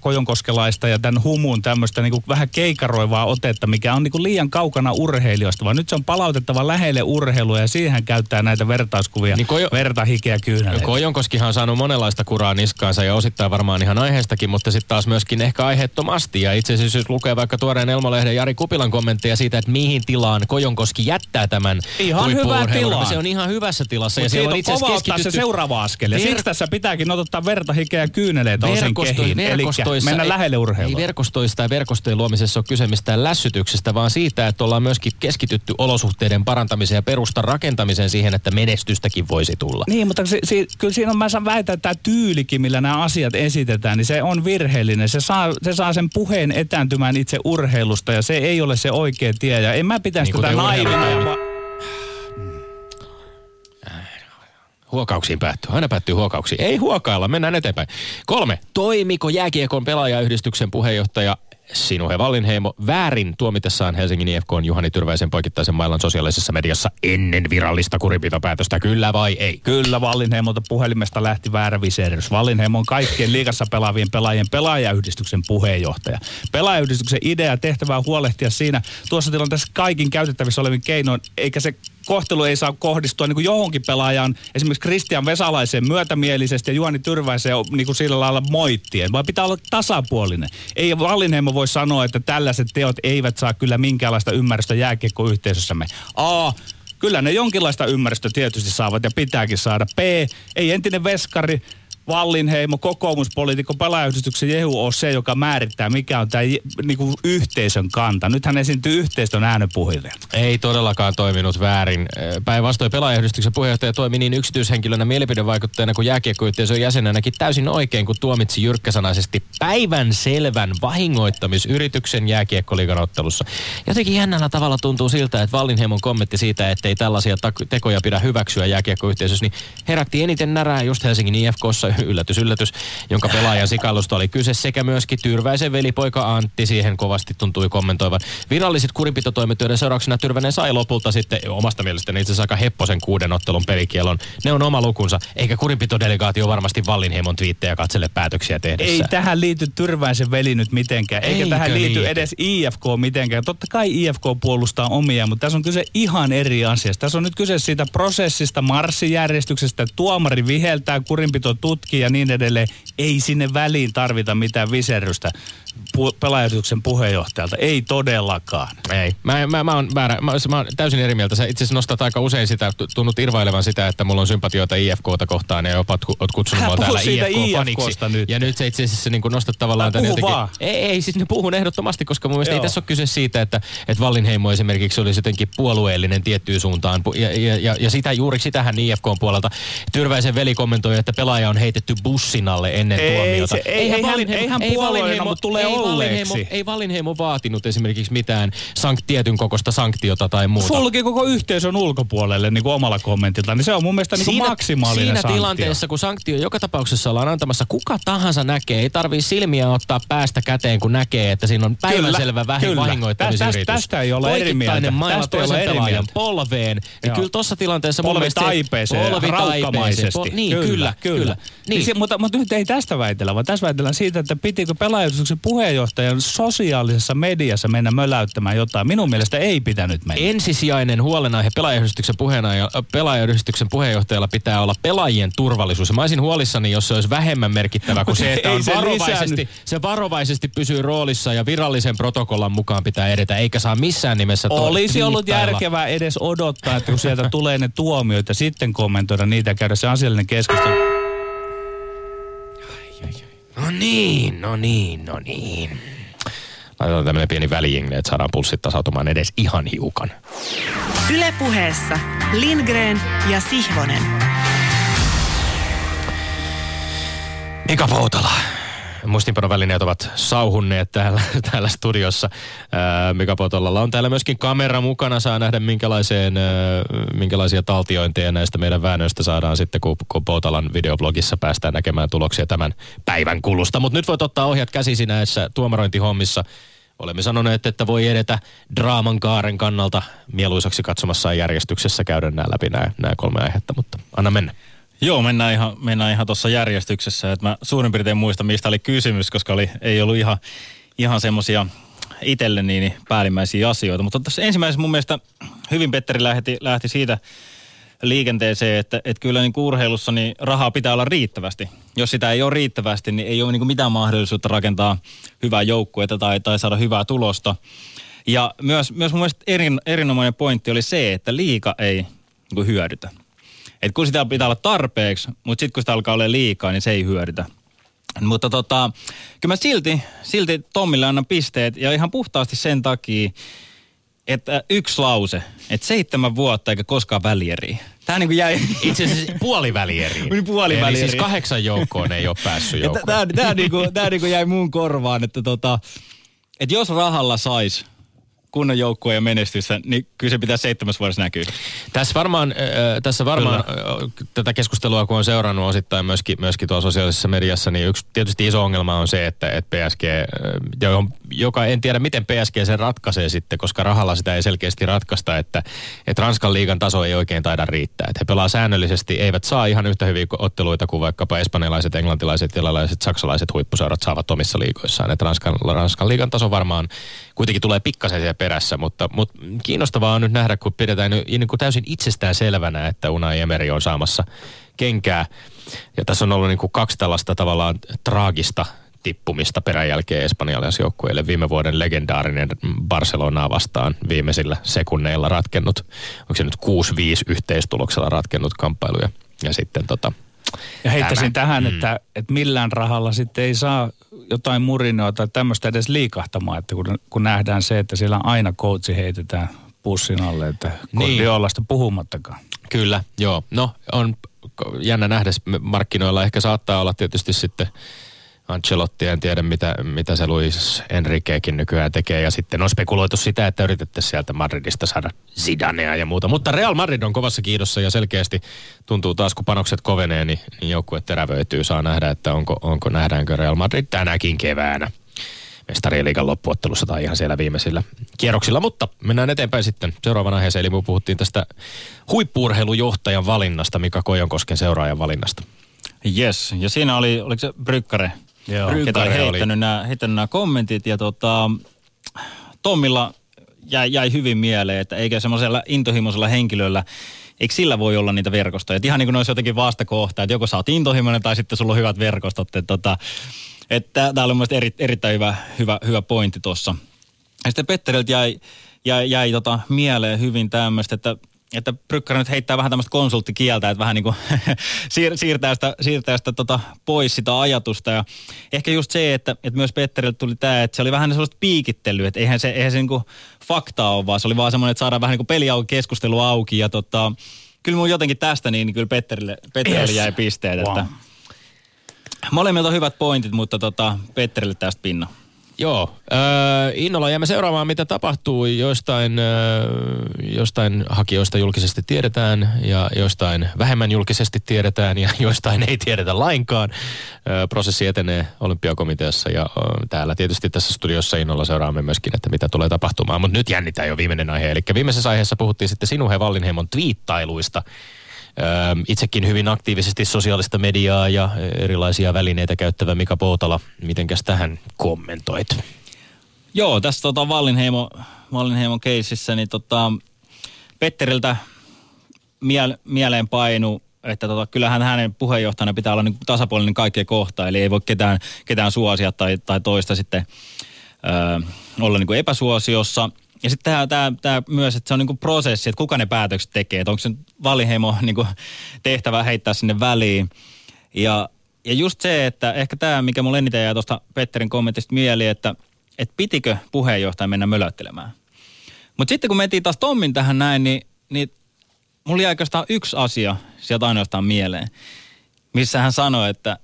kojonkoskelaista ja tämän humun tämmöistä niin kuin vähän keikaroivaa otetta, mikä on niin kuin liian kaukana urheilijoista, vaan nyt se on palautettava lähelle urheilua ja siihen käyttää näitä vertauskuvia, niin vertahikeä kyyneleitä. Kojonkoskihan on saanut monenlaista kuraa niskaansa ja osittain varmaan ihan aiheestakin, mutta sitten taas myöskin ehkä aiheettomasti. Ja itse asiassa jos lukee vaikka tuoreen Elmo-lehden Jari Kupilan kommentteja siitä, että mihin tilaan Kojonkoski jättää tämän huippu-urheilun. Se on ihan hyvässä tilassa. Mutta siitä on kova ottaa se seuraava askel. Ja siksi tässä pitääkin ottaa vertahikeä ja kyyneleitä osin kehiin. Eli mennä lähelle urheilua. Ei verkostoista ja verkostojen luomisessa ole kyse mistään lässytyksestä, vaan siitä, että ollaan myöskin keskitytty olosuhteiden parantamiseen ja perustan rakentamiseen siihen, että menestystäkin voisi tulla. Niin, mutta kyllä siinä on, mä saan väitää, että tämä tyylikin, millä nämä asiat esitetään, niin se on virheellinen. Se saa sen puheen etääntymään itse urheilusta ja se ei ole se oikea tie. Ja en mä pitäisi niin tätä naivina. Huokauksiin päättyy. Aina päättyy huokauksiin. Ei huokailla, mennään eteenpäin. 3. Toimiko jääkiekon pelaajayhdistyksen puheenjohtaja Sinuhe Vallinheimo väärin tuomitessaan Helsingin IFK:n Juhani Tyrväisen poikittaisen mailan sosiaalisessa mediassa ennen virallista kurinpitopäätöstä, kyllä vai ei? Kyllä, Vallinheimolta puhelimesta lähti väärä viserys. Vallinheimo on kaikkien liigassa pelaavien pelaajien pelaajayhdistyksen puheenjohtaja. Pelaajayhdistyksen idea ja tehtävää huolehtia siinä tuossa tilanteessa kaikin käytettävissä olevin keinoin, eikä se kohtelu ei saa kohdistua niin kuin johonkin pelaajaan, esimerkiksi Kristian Vesalaiseen myötämielisesti ja Juhani Tyrväiseen niin kuin sillä lailla moittien, vaan pitää olla tasapuolinen. Ei Vallinheimo voi sanoa, että tällaiset teot eivät saa kyllä minkäänlaista ymmärrystä jääkiekkoyhteisössämme. Kyllä ne jonkinlaista ymmärrystä tietysti saavat ja pitääkin saada. Ei entinen veskari Vallinheimo, kokoomuspoliitikko, pelaajayhdistyksen jehu on se, joka määrittää, mikä on tämä niinku yhteisön kanta. Nythän esiintyy yhteistön äänenpuhille. Ei todellakaan toiminut väärin. Päinvastoin pelaajayhdistyksen puheenjohtaja toimi niin yksityishenkilönä, mielipidevaikuttajana kuin jääkiekkoyhteisön jäsenenäkin täysin oikein, kun tuomitsi jyrkkäsanaisesti päivänselvän vahingoittamisyrityksen jääkiekkoliigan ottelussa. Jotenkin jännällä tavalla tuntuu siltä, että Vallinheimon kommentti siitä, ettei tällaisia tekoja pidä hyväksyä jääkiekkoyhteisössä, niin herätti eniten närää just Helsingin IFK:ssa yllätys, yllätys, jonka pelaajan sikailusta oli kyse sekä myöskin Tyrväisen velipoika Antti siihen kovasti tuntui kommentoivan. Viralliset kurinpitotoimityöiden seurauksena Tyrväinen sai lopulta sitten omasta mielestäni itse asiassa aika hepposen 6 ottelun pelikielon. Ne on oma lukunsa, eikä kurinpitodelegaatio varmasti Vallinheimon twiittejä katsele päätöksiä tehdessä. Ei tähän liity Tyrväisen veli nyt mitenkään, eikä tähän liity edes IFK mitenkään. Totta kai IFK puolustaa omia, mutta tässä on kyse ihan eri asiasta. Tässä on nyt kyse siitä prosessista, marssijärjestyksestä, tuomari viheltää, kurinpito tutkii ja niin edelleen. Ei sinne väliin tarvita mitään viserrystä pelaajayhdistyksen puheenjohtajalta. Ei todellakaan. Ei. Mä oon täysin eri mieltä. Sä itse asiassa nostat aika usein sitä, tunnut irvailevan sitä, että mulla on sympatioita IFK:ta kohtaan ja jopa oot kutsunut mua täällä IFK-faniksi. Nyt. Ja nyt se itse asiassa niin nostat tavallaan tämän jotenkin. Vaan. Ei, siis ne puhun ehdottomasti, koska mun mielestä ei tässä ole kyse siitä, että Vallinheimo esimerkiksi olisi jotenkin puolueellinen tiettyyn suuntaan. Ja sitä, juuri sitähän IFK:n puolelta Tyrväisen veli kommentoi, että pelaaja on heitetty bussin alle ennen tuomiota. Ei Vallinheimo vaatinut esimerkiksi mitään tietyn kokoista sanktiota tai muuta. Sulki koko yhteisön ulkopuolelle niin kuin omalla kommentilta, niin se on mun mielestä niin kuin maksimaalinen sanktio. Siinä tilanteessa, kun sanktio joka tapauksessa ollaan antamassa, kuka tahansa näkee, ei tarvii silmiä ottaa päästä käteen, kun näkee, että siinä on päivänselvä vahingoittamisyritys. Tästä ei ole eri mieltä. Poikittainen maila toisen pelaajan polveen. Niin kyllä tuossa tilanteessa mun mielestä... Polvi taipeeseen, raukkamaisesti. Niin, kyllä. Mutta nyt ei tästä väitellä, vaan tässä väitellään siitä, että pitikö pelaajayhdistyksen puheenjohtajan sosiaalisessa mediassa mennä möläyttämään jotain. Minun mielestä ei pitänyt mennä. Ensisijainen huolenaihe pelaajayhdistyksen puheenjohtajalla pitää olla pelaajien turvallisuus. Mä olisin huolissani, jos se olisi vähemmän merkittävä kuin se, että se varovaisesti pysyy roolissa ja virallisen protokollan mukaan pitää edetä, eikä saa missään nimessä olisi ollut järkevää edes odottaa, että kun sieltä tulee ne tuomioita, sitten kommentoida niitä ja käydä se asiallinen keskustelu. No niin. Laitetaan tämmöinen pieni väliin, että saadaan pulssit tasautumaan edes ihan hiukan. Yle Puheessa Lindgren ja Sihvonen. Mika Poutala. Muistinpanovälineet ovat sauhunneet täällä studiossa. Mika Poutalalla on täällä myöskin kamera mukana. Saa nähdä, minkälaisia taltiointeja näistä meidän väännöistä saadaan sitten, kun Poutalan videoblogissa päästään näkemään tuloksia tämän päivän kulusta. Mutta nyt voit ottaa ohjat käsisi näissä tuomarointihommissa. Olemme sanoneet, että voi edetä draaman kaaren kannalta mieluisaksi katsomassaan järjestyksessä käydä läpi nämä 3 aihetta, mutta anna mennä. Joo, mennään ihan tuossa järjestyksessä. Et mä suurin piirtein muistan, mistä oli kysymys, koska ei ollut ihan semmoisia itselleni niin päällimmäisiä asioita. Mutta tässä ensimmäisessä mun mielestä hyvin Petteri lähti siitä liikenteeseen, että kyllä niin urheilussa niin rahaa pitää olla riittävästi. Jos sitä ei ole riittävästi, niin ei ole niin mitään mahdollisuutta rakentaa hyvää joukkuetta tai saada hyvää tulosta. Ja myös mun mielestä erinomainen pointti oli se, että liiga ei niin hyödytä. Että kun sitä pitää olla tarpeeksi, mutta sitten kun sitä alkaa olla liikaa, niin se ei hyödytä. Mutta kyllä mä silti Tommille annan pisteet ja ihan puhtaasti sen takia, että yksi lause, että 7 vuotta eikä koskaan välieriä. Tämä niin kuin jäi itse asiassa puolivälieriin. Eli siis 8 joukkoon ei ole päässyt joukkoon. Tämä niin kuin jäi mun korvaan, että että jos rahalla saisi kunnon joukkoa ja menestystä, niin kyllä se pitää 7 vuodessa näkyä. Tässä varmaan tätä keskustelua, kun on seurannut osittain myöskin tuolla sosiaalisessa mediassa, niin yksi tietysti iso ongelma on se, että PSG, joka en tiedä miten PSG sen ratkaisee sitten, koska rahalla sitä ei selkeästi ratkaista, että Ranskan liigan taso ei oikein taida riittää. Että he pelaa säännöllisesti, eivät saa ihan yhtä hyviä otteluita kuin vaikkapa espanjalaiset, englantilaiset, italialaiset, saksalaiset huippuseurat saavat omissa liigoissaan. Että Ranskan liigan taso varmaan kuitenkin tulee pikkasen siellä perässä, mutta kiinnostavaa on nyt nähdä, kun pidetään niin kuin täysin itsestään selvänä, että Unai Emery on saamassa kenkää. Ja tässä on ollut niin kuin 2 tällaista tavallaan traagista tippumista peräjälkeen espanjalaisjoukkueille. Viime vuoden legendaarinen Barcelonaa vastaan viimeisillä sekunneilla ratkennut, onko se nyt 6-5 yhteistuloksella ratkennut kamppailuja. Ja sitten ja heittäisin tähän, että millään rahalla sitten ei saa jotain murinoa tai tämmöistä edes liikahtamaan, että kun nähdään se, että siellä aina coachi heitetään pussin alle, että Guardiolasta puhumattakaan. Kyllä, joo. No, on jännä nähdä, markkinoilla ehkä saattaa olla tietysti sitten Ancelotti, en tiedä mitä se Luis Enriquekin nykyään tekee. Ja sitten on spekuloitu sitä, että yritettäisiin sieltä Madridista saada Zidanea ja muuta. Mutta Real Madrid on kovassa kiidossa ja selkeästi tuntuu taas, kun panokset kovenee, niin joukkue terävöityy. Saa nähdä, että nähdäänkö Real Madrid tänäkin keväänä Mestariliigan loppuottelussa tai ihan siellä viimeisillä kierroksilla. Mutta mennään eteenpäin sitten seuraavana aiheeseen. Eli me puhuttiin tästä huippu-urheilujohtajan valinnasta, Mika Kojonkosken seuraajan valinnasta. Yes, ja siinä oli, oliko se Bryggare? Joo, ketä oli heittänyt nämä kommentit, ja Tommilla jäi hyvin mieleen, että eikä semmoisella intohimoisella henkilöllä, eikö sillä voi olla niitä verkostoja? Et ihan niin kuin ne olisi jotenkin vastakohta, että joko sä oot intohimoinen tai sitten sulla on hyvät verkostot. Tämä oli mielestäni erittäin hyvä pointti tuossa. Ja sitten Petteriltä jäi mieleen hyvin tämmöistä, että Bryggare nyt heittää vähän tämmöistä konsulttikieltä, että vähän niin kuin siirtää sitä pois sitä ajatusta. Ja ehkä just se, että myös Petteriltä tuli tämä, että se oli vähän sellaista piikittelyä, että eihän se niin kuin faktaa ole, vaan se oli vaan semmoinen, että saadaan vähän niin kuin peli auki, keskustelu auki. Ja kyllä mun jotenkin tästä niin kyllä Petterille yes, jäi pisteet. Wow. Molemmilta on hyvät pointit, mutta Petterille tästä pinna. Joo, innolla jäämme seuraamaan, mitä tapahtuu. Jostain hakijoista julkisesti tiedetään ja jostain vähemmän julkisesti tiedetään ja jostain ei tiedetä lainkaan. Prosessi etenee olympiakomiteassa ja täällä tietysti tässä studiossa innolla seuraamme myöskin, että mitä tulee tapahtumaan. Mutta nyt jännitään jo viimeinen aihe. Eli viimeisessä aiheessa puhuttiin sitten Sinuhe Vallinheimon twiittailuista. Itsekin hyvin aktiivisesti sosiaalista mediaa ja erilaisia välineitä käyttävä Mika Poutala. Mitenkäs tähän kommentoit? Joo, tässä Vallinheimon keississä niin Petteriltä mieleen painu, että kyllähän hänen puheenjohtajana pitää olla niin tasapuolinen kaikkea kohtaan, eli ei voi ketään suosia tai toista sitten olla niin kuin epäsuosiossa. Ja sitten tämä myös, että se on niinku prosessi, että kuka ne päätökset tekee, että onko se Vallinheimo niinku tehtävä heittää sinne väliin. Ja just se, että ehkä tämä, mikä mulle eniten jää tuosta Petterin kommentista mieliin, että pitikö puheenjohtaja mennä mölöttelemään. Mutta sitten kun mentiin taas Tommin tähän näin, niin mulla jäi oikeastaan yksi asia sieltä ainoastaan mieleen, missä hän sanoi, että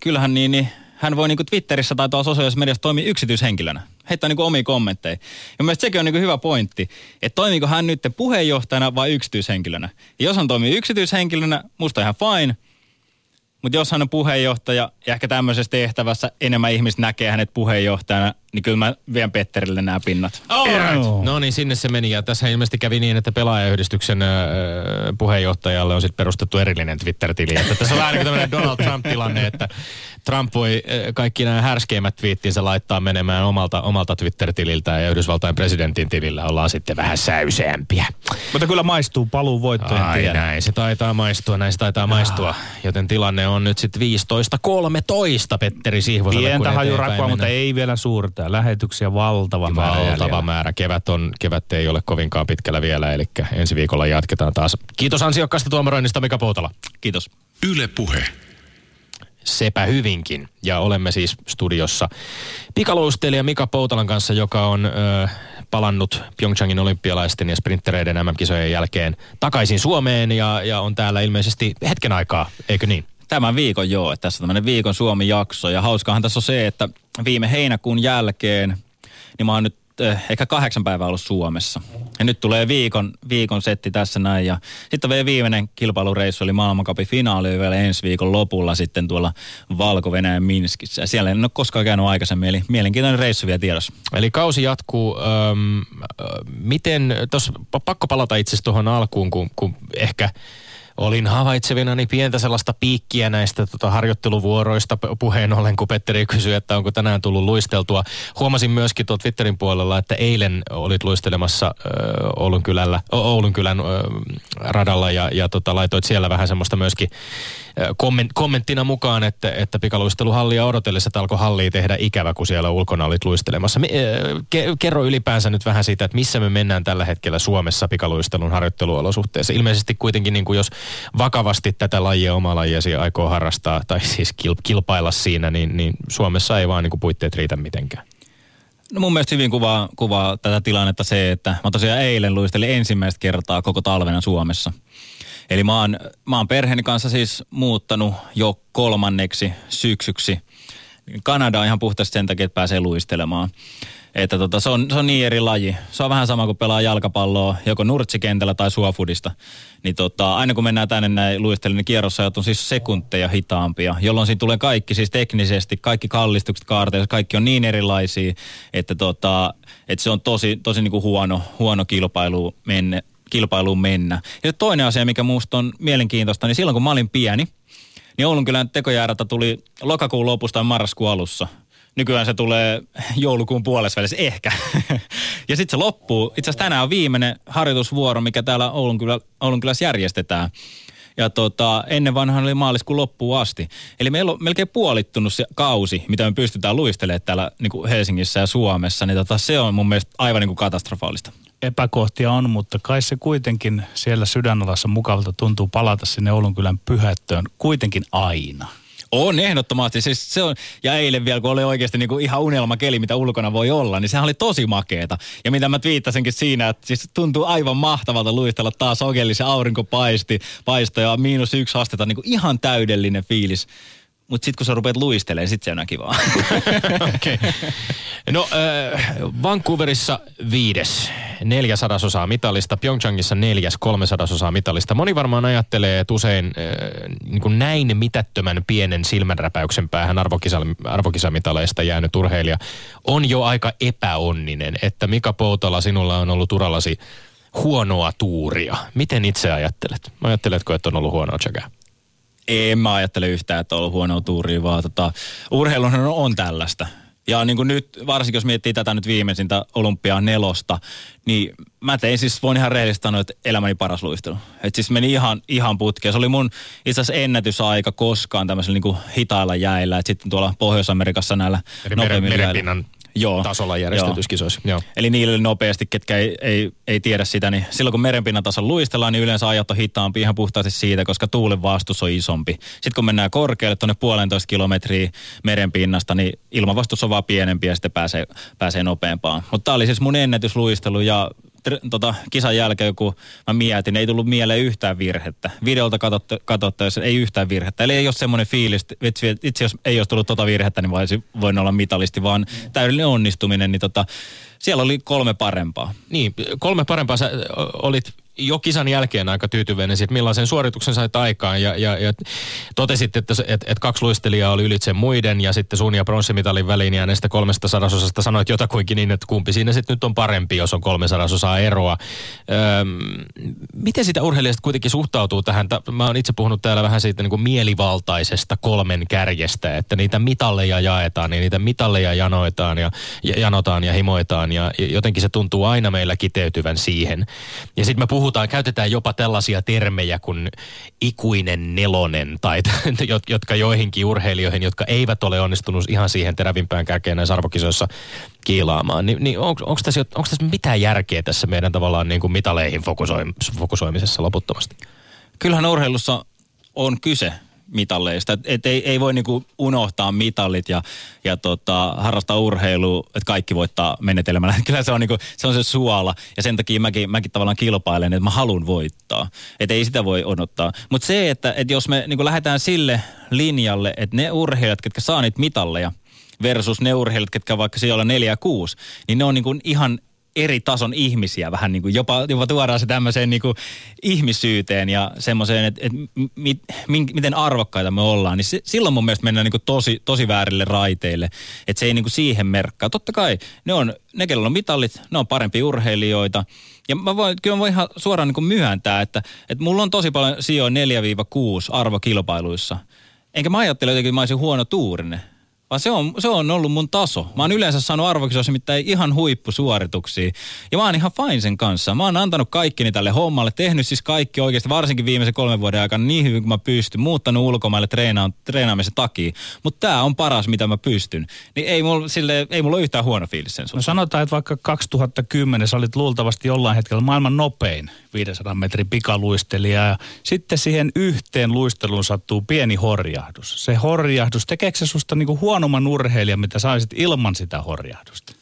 kyllähän niin hän voi niinku Twitterissä tai tuolla sosiaalisessa mediassa toimia yksityishenkilönä. Heittää niinku omia kommentteja. Ja mielestäni sekin on niinku hyvä pointti, että toimiiko hän nyt puheenjohtajana vai yksityishenkilönä. Ja jos hän toimii yksityishenkilönä, musta ihan fine. Mutta jos hän on puheenjohtaja ja ehkä tämmöisessä tehtävässä enemmän ihmiset näkee hänet puheenjohtajana, niin kyllä mä vien Petterille nämä pinnat. Right. No niin, sinne se meni. Ja tässä ilmeisesti kävi niin, että pelaajayhdistyksen puheenjohtajalle on sitten perustettu erillinen Twitter-tili. Että tässä on vähän niin tämmöinen Donald Trump-tilanne, että Trump voi kaikki nämä härskeimmät twiittinsä laittaa menemään omalta Twitter-tililtään ja Yhdysvaltain presidentin tilillä ollaan sitten vähän säyseämpiä. Mutta kyllä maistuu paluu voittojen tiellä. Näin se taitaa maistua. Joten tilanne on nyt sitten 15-13 Petteri Sihvoselle. Pientä hajurakua, mutta ei vielä suurta. Lähetyksiä valtava määrä. Kevät ei ole kovinkaan pitkällä vielä, eli ensi viikolla jatketaan taas. Kiitos ansiokkaasta tuomaroinnista, Mika Poutala. Kiitos. Yle Puhe. Sepä hyvinkin. Ja olemme siis studiossa pikaloustelija Mika Poutalan kanssa, joka on palannut Pyeongchangin olympialaisten ja sprinttereiden MM-kisojen jälkeen takaisin Suomeen ja on täällä ilmeisesti hetken aikaa, eikö niin? Tämän viikon joo, että tässä on tämmöinen viikon Suomi-jakso ja hauskaahan tässä on se, että viime heinäkuun jälkeen, niin mä oon nyt ehkä 8 päivää ollut Suomessa. Ja nyt tulee viikon setti tässä näin ja sitten vielä viimeinen kilpailureissu, eli maailmancupin finaali vielä ensi viikon lopulla sitten tuolla Valko-Venäjän Minskissä. Ja siellä en ole koskaan käynyt aikaisemmin, eli mielenkiintoinen reissu vielä tiedossa. Eli kausi jatkuu. Miten, tuossa pakko palata itse asiassa tuohon alkuun, kun ehkä olin havaitsevinani pientä sellaista piikkiä näistä harjoitteluvuoroista puheen ollen, kun Petteri kysyi, että onko tänään tullut luisteltua. Huomasin myöskin tuolla Twitterin puolella, että eilen olit luistelemassa Oulunkylän radalla ja laitoit siellä vähän semmoista myöskin kommenttina mukaan, että pikaluisteluhallia odotellessa, että alkoi hallia tehdä ikävä, kun siellä ulkona olit luistelemassa. Kerro ylipäänsä nyt vähän siitä, että missä me mennään tällä hetkellä Suomessa pikaluistelun harjoitteluolosuhteessa. Ilmeisesti kuitenkin, niin kuin jos vakavasti tätä lajia, omaa lajiasi aikoo harrastaa tai siis kilpailla siinä, niin Suomessa ei vaan niin kuin puitteet riitä mitenkään. No mun mielestä hyvin kuvaa tätä tilannetta se, että mä tosiaan eilen luistelin ensimmäistä kertaa koko talvena Suomessa. Eli mä oon perheeni kanssa siis muuttanut jo 3. syksyksi Kanada ihan puhtaasti sen takia, että pääsee luistelemaan. Että se on niin eri laji. Se on vähän sama kuin pelaa jalkapalloa joko nurtsikentällä tai suafudista. Niin aina kun mennään tänne näin luistelemaan, niin kierrosajat on siis sekunteja hitaampia, jolloin siinä tulee kaikki siis teknisesti, kaikki kallistukset kaarteissa, kaikki on niin erilaisia, että se on tosi niin kuin huono kilpailuun mennä. Ja toinen asia, mikä musta on mielenkiintoista, niin silloin kun mä olin pieni, niin Oulunkylän tekojäärätä tuli lokakuun lopusta tai marraskuun alussa. Nykyään se tulee joulukuun puolessavälissä ehkä. Ja sitten se loppuu. Itse asiassa tänään on viimeinen harjoitusvuoro, mikä täällä Oulunkylässä järjestetään. Ja ennen vanhaan oli maaliskuun loppuun asti. Eli meillä on melkein puolittunut se kausi, mitä me pystytään luistelemaan täällä niin kuin Helsingissä ja Suomessa. Niin se on mun mielestä aivan niin kuin katastrofaalista. Epäkohtia on, mutta kai se kuitenkin siellä sydänalassa mukavalta tuntuu palata sinne Oulunkylän pyhättöön kuitenkin aina. On ehdottomasti. Siis se on, ja eilen vielä, kun oli oikeasti niin kuin ihan unelmakeli, mitä ulkona voi olla, niin sehän oli tosi makeeta. Ja mitä mä twiittasinkin siinä, että siis tuntuu aivan mahtavalta luistella taas oikein, se aurinko paisto ja -1 astetta, niin kuin ihan täydellinen fiilis. Mutta sitten kun sä rupeat luistelemaan, sitten se on aina kivaa. Okay. No Vancouverissa 5.400 mitalista, Pyeongchangissa 4.300 mitalista. Moni varmaan ajattelee, että usein niin näin mitättömän pienen silmänräpäyksen päähän arvokisamitaleista jäänyt urheilija on jo aika epäonninen. Että Mika Poutala, sinulla on ollut urallasi huonoa tuuria. Miten itse ajattelet? Ajatteletko, että on ollut huonoa tsekkää? En mä ajattele yhtään, että on ollut huonoa tuuria, vaan urheiluhan on tällaista. Ja niin kuin nyt, varsinkin jos miettii tätä nyt viimeisintä Olympianelosta, niin mä tein siis, voin ihan rehellisesti sanoa, että elämäni paras luistelu. Että siis meni ihan putkeen. Se oli mun itse asiassa ennätysaika koskaan tämmöisellä niin kuin hitailla jäillä. Että sitten tuolla Pohjois-Amerikassa näillä nopeimmilla jäillä. Joo. Tasolla järjestetyskisoissa. Eli niille nopeasti, ketkä ei tiedä sitä, niin silloin kun merenpinnan tasolla luistellaan, niin yleensä ajat on hitaampi ihan puhtaasti siitä, koska tuulen vastus on isompi. Sitten kun mennään korkealle tuonne 1,5 kilometriä merenpinnasta, niin ilmavastus on vaan pienempi ja sitten pääsee nopeampaan. Mutta tämä oli siis mun ennätysluistelu ja kisan jälkeen, kun mä mietin, ei tullut mieleen yhtään virhettä. Videolta katsottaessa ei yhtään virhettä. Eli ei ole semmoinen fiilis, itse jos ei olisi tullut virhettä, niin voin olla mitalisti, vaan täydellinen onnistuminen. Niin siellä oli 3 parempaa. Niin, 3 parempaa sä olit jo kisan jälkeen aika tyytyväinen siitä, millaisen suorituksen sait aikaan ja totesit, että 2 luistelijaa oli ylitse muiden ja sitten sun ja bronssimitalin väliin ja näistä 300 sanoit jotakuinkin niin, että kumpi siinä sitten nyt on parempi, jos on 300 eroa. Miten sitä urheilijasta kuitenkin suhtautuu tähän? Mä oon itse puhunut täällä vähän siitä niin kuin mielivaltaisesta 3 kärjestä, että niitä mitalleja jaetaan ja niitä mitalleja janoitaan ja janotaan ja himoitaan ja jotenkin se tuntuu aina meillä kiteytyvän siihen. Ja sitten mä käytetään jopa tällaisia termejä kuin ikuinen nelonen, tai jotka joihinkin urheilijoihin, jotka eivät ole onnistunut ihan siihen terävimpään kärkeen näissä arvokisoissa kiilaamaan. Niin onko tässä mitään järkeä tässä meidän tavallaan niin kuin mitaleihin fokusoimisessa loputtomasti? Kyllähän urheilussa on kyse mitalleista. Et ei voi niinku unohtaa mitalit ja harrastaa urheilua, että kaikki voittaa menetelmällä. Kyllä se on, niinku, se suola ja sen takia mäkin tavallaan kilpailen, että mä haluan voittaa. Että ei sitä voi odottaa. Mutta se, että jos me niinku lähdetään sille linjalle, että ne urheilijat, ketkä saa niitä mitalleja versus ne urheilijat, ketkä vaikka siellä 4 ja 6, niin ne on niinku ihan eri tason ihmisiä, vähän niin kuin jopa tuodaan se tämmöiseen niin kuin ihmisyyteen ja semmoiseen, miten arvokkaita me ollaan, niin silloin mun mielestä mennään niin kuin tosi väärille raiteille, että se ei niin kuin siihen merkkaa. Totta kai ne kello on mitallit, ne on parempia urheilijoita ja kyllä mä voin ihan suoraan niin kuin myöntää, että mulla on tosi paljon sijoin 4-6 arvokilpailuissa, enkä mä ajattele jotenkin, että mä olisin huono tuurinen. Vaan se on ollut mun taso. Mä oon yleensä saanut arvokisoissa mitään ihan huippusuorituksia. Ja mä oon ihan fine sen kanssa. Mä oon antanut kaikkini tälle hommalle, tehnyt siis kaikki oikeasti, varsinkin viimeisen 3 vuoden aikana niin hyvin kuin mä pystyn, muuttanut ulkomaille treenaamisen takia. Mutta tää on paras, mitä mä pystyn. Niin ei mulla ole yhtään huono fiilis sen suhteen. No sanotaan, että vaikka 2010 sä olit luultavasti jollain hetkellä maailman nopein 500 metrin pikaluistelija. Ja sitten siihen yhteen luisteluun sattuu pieni horjahdus. Se horjahdus, tekeekö se susta niinku huono urheilija, mitä saisit ilman sitä horjahdusta?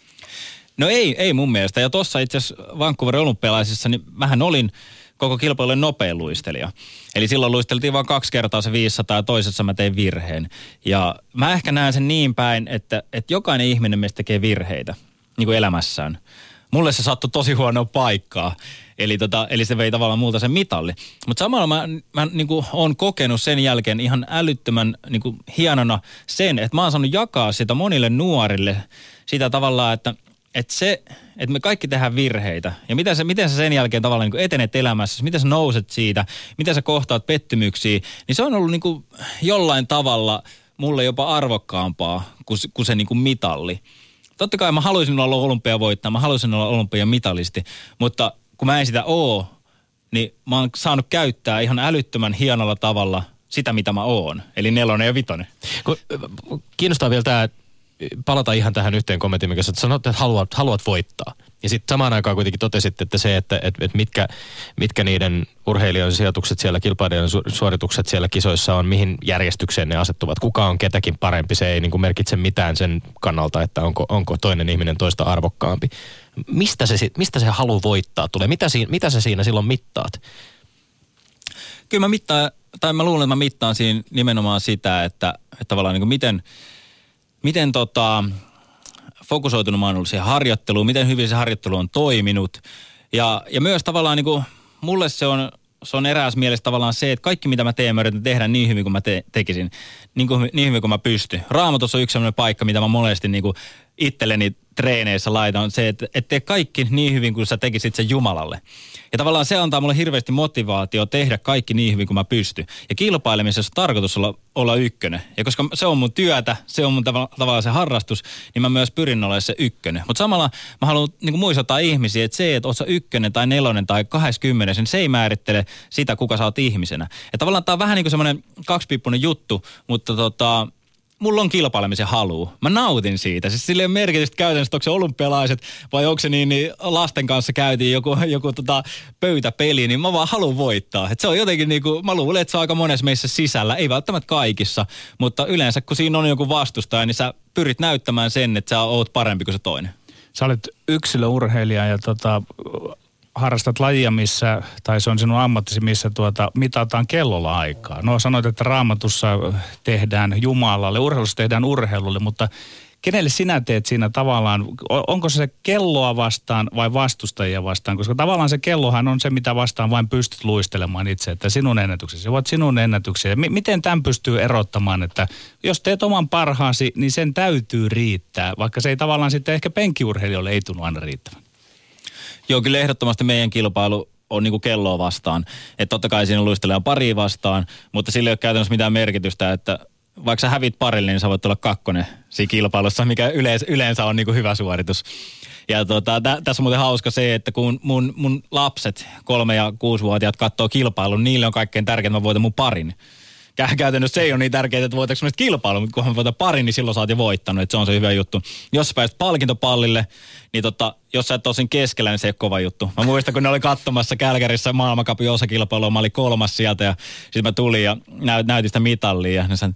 No ei mun mielestä. Ja tuossa itse asiassa Vancouverin olympialaisissa, niin mähän olin koko kilpailujen nopein luistelija. Eli silloin luisteltiin vain 2 kertaa se 500 ja toisessa mä tein virheen. Ja mä ehkä näen sen niin päin, että jokainen ihminen meistä tekee virheitä niin kuin elämässään. Mulle se sattui tosi huonoa paikkaa, eli se vei tavallaan multa sen mitalli. Mutta samalla mä niin kuin olen kokenut sen jälkeen ihan älyttömän niin kuin hienona sen, että mä oon saanut jakaa sitä monille nuorille sitä tavallaan, että me kaikki tehdään virheitä. Ja miten sä sen jälkeen tavallaan niin kuin etenet elämässä, miten sä nouset siitä, miten sä kohtaat pettymyksiä, niin se on ollut niin kuin jollain tavalla mulle jopa arvokkaampaa kuin se niin kuin mitalli. Totta kai mä haluaisin olla olympiavoittaja, mä haluaisin olla olympiamitalisti, mutta kun mä en sitä oo, niin mä oon saanut käyttää ihan älyttömän hienolla tavalla sitä, mitä mä oon. Eli 4. ja 5. Kiinnostaa vielä tää, palata ihan tähän yhteen kommenttiin, mikä sanoit, että haluat voittaa. Ja sitten samaan aikaan kuitenkin totesit, että se, että mitkä niiden urheilijoiden sijoitukset siellä, kilpailijoiden suoritukset siellä kisoissa on, mihin järjestykseen ne asettuvat. Kuka on ketäkin parempi, se ei niin kuin merkitse mitään sen kannalta, että onko toinen ihminen toista arvokkaampi. Mistä se halu voittaa tulee? Mitä sä siinä silloin mittaat? Kyllä mä mittaan, tai mä luulen, että mä mittaan siinä nimenomaan sitä, että tavallaan niin kuin miten fokusoitunut mä oon ollut siihen harjoitteluun, miten hyvin se harjoittelu on toiminut. Ja myös tavallaan niin kuin mulle se on eräässä mielessä tavallaan se, että kaikki mitä mä teen, mä yritän tehdä niin hyvin kuin mä tekisin. Niin hyvin kuin mä pystyn. Raamatussa on yksi sellainen paikka, mitä mä monesti niin kuin itselleni treeneissä laitan, on se, että tee kaikki niin hyvin kuin sä tekisit sen Jumalalle. Ja tavallaan se antaa mulle hirveästi motivaatio tehdä kaikki niin hyvin kuin mä pystyn. Ja kilpailemisessa on tarkoitus olla ykkönen. Ja koska se on mun työtä, se on mun tavallaan se harrastus, niin mä myös pyrin olemaan se ykkönen. Mutta samalla mä haluan niin kuin muistuttaa ihmisiä, että se, että oot sä 1., 4. tai 20, niin se ei määrittele sitä, kuka sä oot ihmisenä. Ja tavallaan tää on vähän niin kuin semmoinen kaksipiippunen juttu, mutta mulla on kilpailemisen haluu. Mä nautin siitä. Siis sille ei ole merkitystä käytännössä, onko se olympialaiset vai onko se niin lasten kanssa käytiin joku pöytäpeli, niin mä vaan haluan voittaa. Et se on jotenkin niin kuin, mä luulen, että se on aika monessa meissä sisällä, ei välttämättä kaikissa, mutta yleensä kun siinä on joku vastustaja, niin sä pyrit näyttämään sen, että sä oot parempi kuin se toinen. Sä olet yksilöurheilija ja harrastat lajia, missä, tai se on sinun ammattisi, missä mitataan kellolla aikaa. No sanoit, että Raamatussa tehdään Jumalalle, urheilussa tehdään urheilulle, mutta kenelle sinä teet siinä tavallaan, onko se kelloa vastaan vai vastustajia vastaan? Koska tavallaan se kellohan on se, mitä vastaan vain pystyt luistelemaan itse, että sinun ennätyksesi ovat sinun ennätyksiä. Miten tämän pystyy erottamaan, että jos teet oman parhaasi, niin sen täytyy riittää, vaikka se ei tavallaan sitten ehkä penkkiurheilijoille ei tunnu aina riittävän. Joo, kyllä ehdottomasti meidän kilpailu on niinku kelloa vastaan. Että totta kai siinä luistellaan pari vastaan, mutta sillä ei ole käytännössä mitään merkitystä, että vaikka sä hävit parille, niin sä voit olla 2. siinä kilpailussa, mikä yleensä on niinku hyvä suoritus. Ja tässä on muuten hauska se, että kun mun lapset, 3- ja 6-vuotiaat, katsoo kilpailun, niille on kaikkein tärkeintä, että mä voitan mun parin. Käytännössä se ei ole niin tärkeää, että voitaanko semmoista kilpailua, mutta kunhan voitaan parin, niin silloin sä oot jo voittanut, että se on se hyvä juttu. Jos sä pääset palkintopallille, niin jos sä et ole sen keskellä, niin se ei ole kova juttu. Mä muistan, kun ne oli katsomassa Kälkärissä maailmancupin osakilpailua, mä olin 3. sieltä ja sitten mä tulin ja näytin sitä mitallia ja ne sanoin,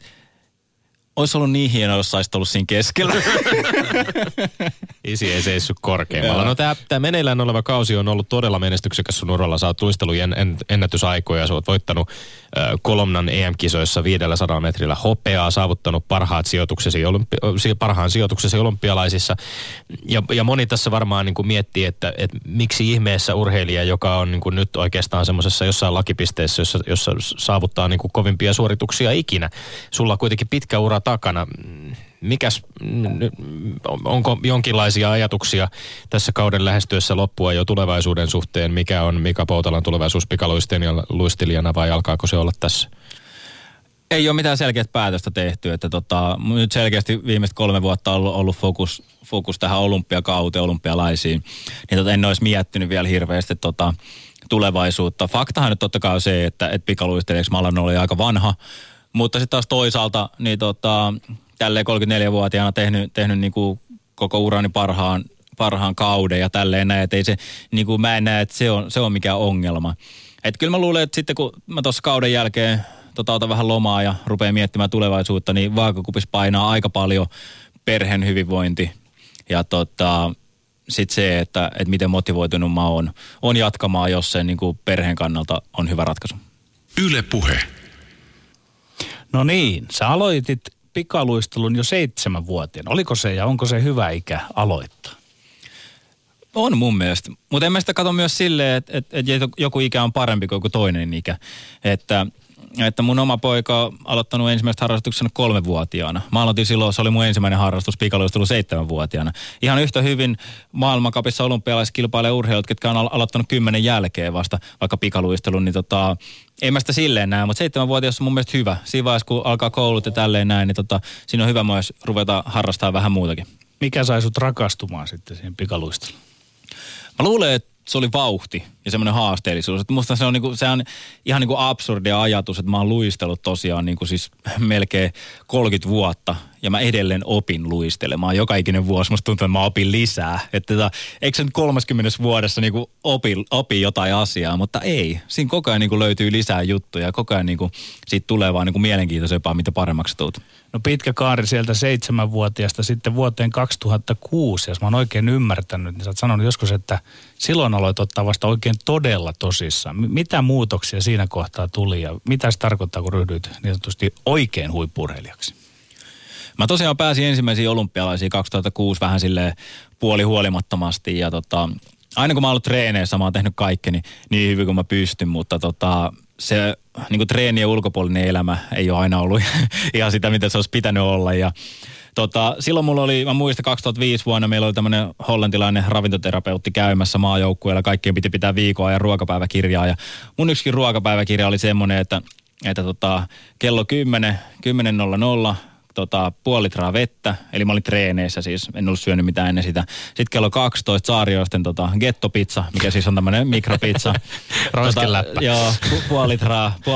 olisi ollut niin hienoa, jos saisit ollut siinä keskellä. Isi ei seissyt korkeammalla. No tämä meneillään oleva kausi on ollut todella menestyksekäs sun uralla. Sä oot luistellut ennätysaikoja ja sä oot voittanut Kolomnan EM-kisoissa 500 metrillä hopeaa, saavuttanut parhaan sijoituksesi olympialaisissa. Ja moni tässä varmaan niin kuin miettii, että miksi ihmeessä urheilija, joka on niin kuin nyt oikeastaan semmoisessa jossain lakipisteessä, jossa saavuttaa niin kuin kovimpia suorituksia ikinä. Sulla kuitenkin pitkä ura takana. Onko jonkinlaisia ajatuksia tässä kauden lähestyessä loppua jo tulevaisuuden suhteen? Mikä on Mika Poutalan tulevaisuus pikaluistelijana vai alkaako se olla tässä? Ei ole mitään selkeät päätöstä tehty. Että nyt selkeästi viimeiset 3 vuotta on ollut fokus tähän olympiakauteen, olympialaisiin. Niin en olisi miettinyt vielä hirveästi tulevaisuutta. Faktahan nyt totta kai on se, että pikaluistelijaksi mä alan olla aika vanha. Mutta sitten taas toisaalta, niin tälleen 34-vuotiaana tehnyt niinku koko urani parhaan kauden ja tälleen näin. Että ei se, niinku mä en näe, että se on mikään ongelma. Että kyllä mä luulen, että sitten kun mä tuossa kauden jälkeen otan vähän lomaa ja rupean miettimään tulevaisuutta, niin vaakakupissa painaa aika paljon perheen hyvinvointi ja sitten se, että miten motivoitunut mä on jatkamaan, jos se niin kuin perheen kannalta on hyvä ratkaisu. Yle Puhe. No niin, sä aloitit pikaluistelun jo 7-vuotiaana. Oliko se ja onko se hyvä ikä aloittaa? On mun mielestä, mutta en mä sitä katso myös silleen, että joku ikä on parempi kuin joku toinen ikä. Että mun oma poika on aloittanut ensimmäistä harrastuksena 3-vuotiaana. Mä aloitin silloin, se oli mun ensimmäinen harrastus, pikaluistelu 7-vuotiaana. Ihan yhtä hyvin maailmankapissa olympialaiskilpailee urheilut, ketkä on aloittanut 10 jälkeen vasta vaikka pikaluistelun, niin en mä sitä silleen näe, mutta 7-vuotias on mun mielestä hyvä. Siinä vaiheessa, kun alkaa koulut ja tälleen näin, niin siinä on hyvä myös ruveta harrastamaan vähän muutakin. Mikä sai sut rakastumaan sitten siihen pikaluisteluun? Mä luulen, että se oli vauhti ja semmoinen haasteellisuus. Että musta se on, niinku, se on ihan niinku absurdia ajatus, että mä oon luistellut tosiaan niinku siis melkein 30 vuotta ja mä edelleen opin luistelemaan. Joka ikinen vuosi musta tuntuu, että mä opin lisää. Että eikö se nyt 30 vuodessa niinku opi jotain asiaa, mutta ei. Siinä koko ajan niinku löytyy lisää juttuja ja koko ajan niinku siitä tulee vaan niinku mielenkiintoisempaa, mitä paremmaksi tuut. No pitkä kaari sieltä 7-vuotiaasta sitten vuoteen 2006, jos mä oon oikein ymmärtänyt, niin sä oot sanonut joskus, että silloin aloit ottaa vasta oikein todella tosissaan. Mitä muutoksia siinä kohtaa tuli ja mitä se tarkoittaa, kun ryhdyit niin sanotusti oikein huippu-urheilijaksi? Mä tosiaan pääsin ensimmäisiin olympialaisiin 2006 vähän silleen puolihuolimattomasti ja aina kun mä oon ollut treeneissä, mä oon tehnyt kaikkeni niin hyvin kuin mä pystyn, mutta se niinku treenien ulkopuolinen elämä ei ole aina ollut ihan sitä, mitä se olisi pitänyt olla. Ja silloin mulla oli, mä muistan 2005 vuonna, meillä oli tämmöinen hollantilainen ravintoterapeutti käymässä maajoukkueella. Kaikkien piti pitää viikkoa ja ruokapäiväkirjaa. Ja mun yksikin ruokapäiväkirja oli semmoinen, että kello 10.00 puoli litraa vettä, eli mä olin treeneissä siis, en ollut syönyt mitään ennen sitä. Sitten kello 12 Saarioisten gettopizza, mikä siis on tämmöinen mikropizza. Roiskeläppä. Joo, puoli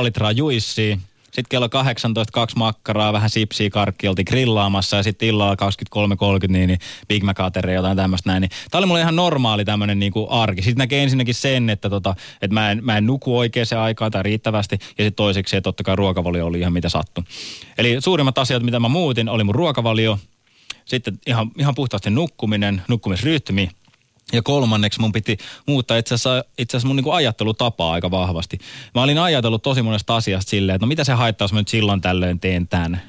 litraa juissia. Sitten kello 18 2 makkaraa, vähän sipsiä, karkkia, oltiin grillaamassa ja sitten illalla 23.30 niin Big Mac-ateria, jotain tämmöistä näin. Niin, tämä oli mulle ihan normaali tämmöinen niin kuin arki. Sitten näkee ensinnäkin sen, että mä en nuku oikeaan aikaan tai riittävästi ja sitten toiseksi, että totta kai ruokavalio oli ihan mitä sattu. Eli suurimmat asiat, mitä mä muutin, oli mun ruokavalio, sitten ihan puhtaasti nukkuminen, nukkumisrytmi. Ja kolmanneksi mun piti muuttaa itse asiassa mun niinku ajattelutapaa aika vahvasti. Mä olin ajatellut tosi monesta asiasta silleen, että no mitä se haittaa, jos mä nyt silloin tällöin teen tämän.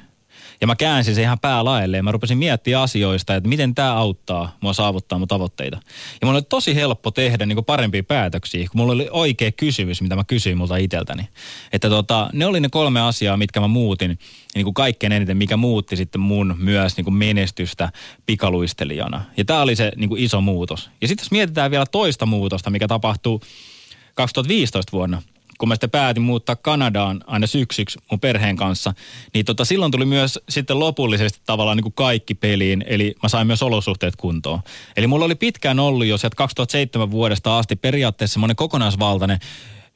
Ja mä käänsin se ihan päälaelleen. Mä rupesin miettimään asioista, että miten tämä auttaa mua saavuttaa mun tavoitteita. Ja mulla oli tosi helppo tehdä niinku parempia päätöksiä, kun mulla oli oikea kysymys, mitä mä kysyin multa itseltäni. Että ne oli ne 3 asiaa, mitkä mä muutin. Niin kuin kaikkein eniten, mikä muutti sitten mun myös niin kuin menestystä pikaluistelijana. Ja tämä oli se niin kuin iso muutos. Ja sitten jos mietitään vielä toista muutosta, mikä tapahtuu 2015 vuonna, kun mä sitten päätin muuttaa Kanadaan aina syksyksi mun perheen kanssa, niin silloin tuli myös sitten lopullisesti tavallaan niin kuin kaikki peliin, eli mä sain myös olosuhteet kuntoon. Eli mulla oli pitkään ollut jo sieltä 2007 vuodesta asti periaatteessa semmoinen kokonaisvaltainen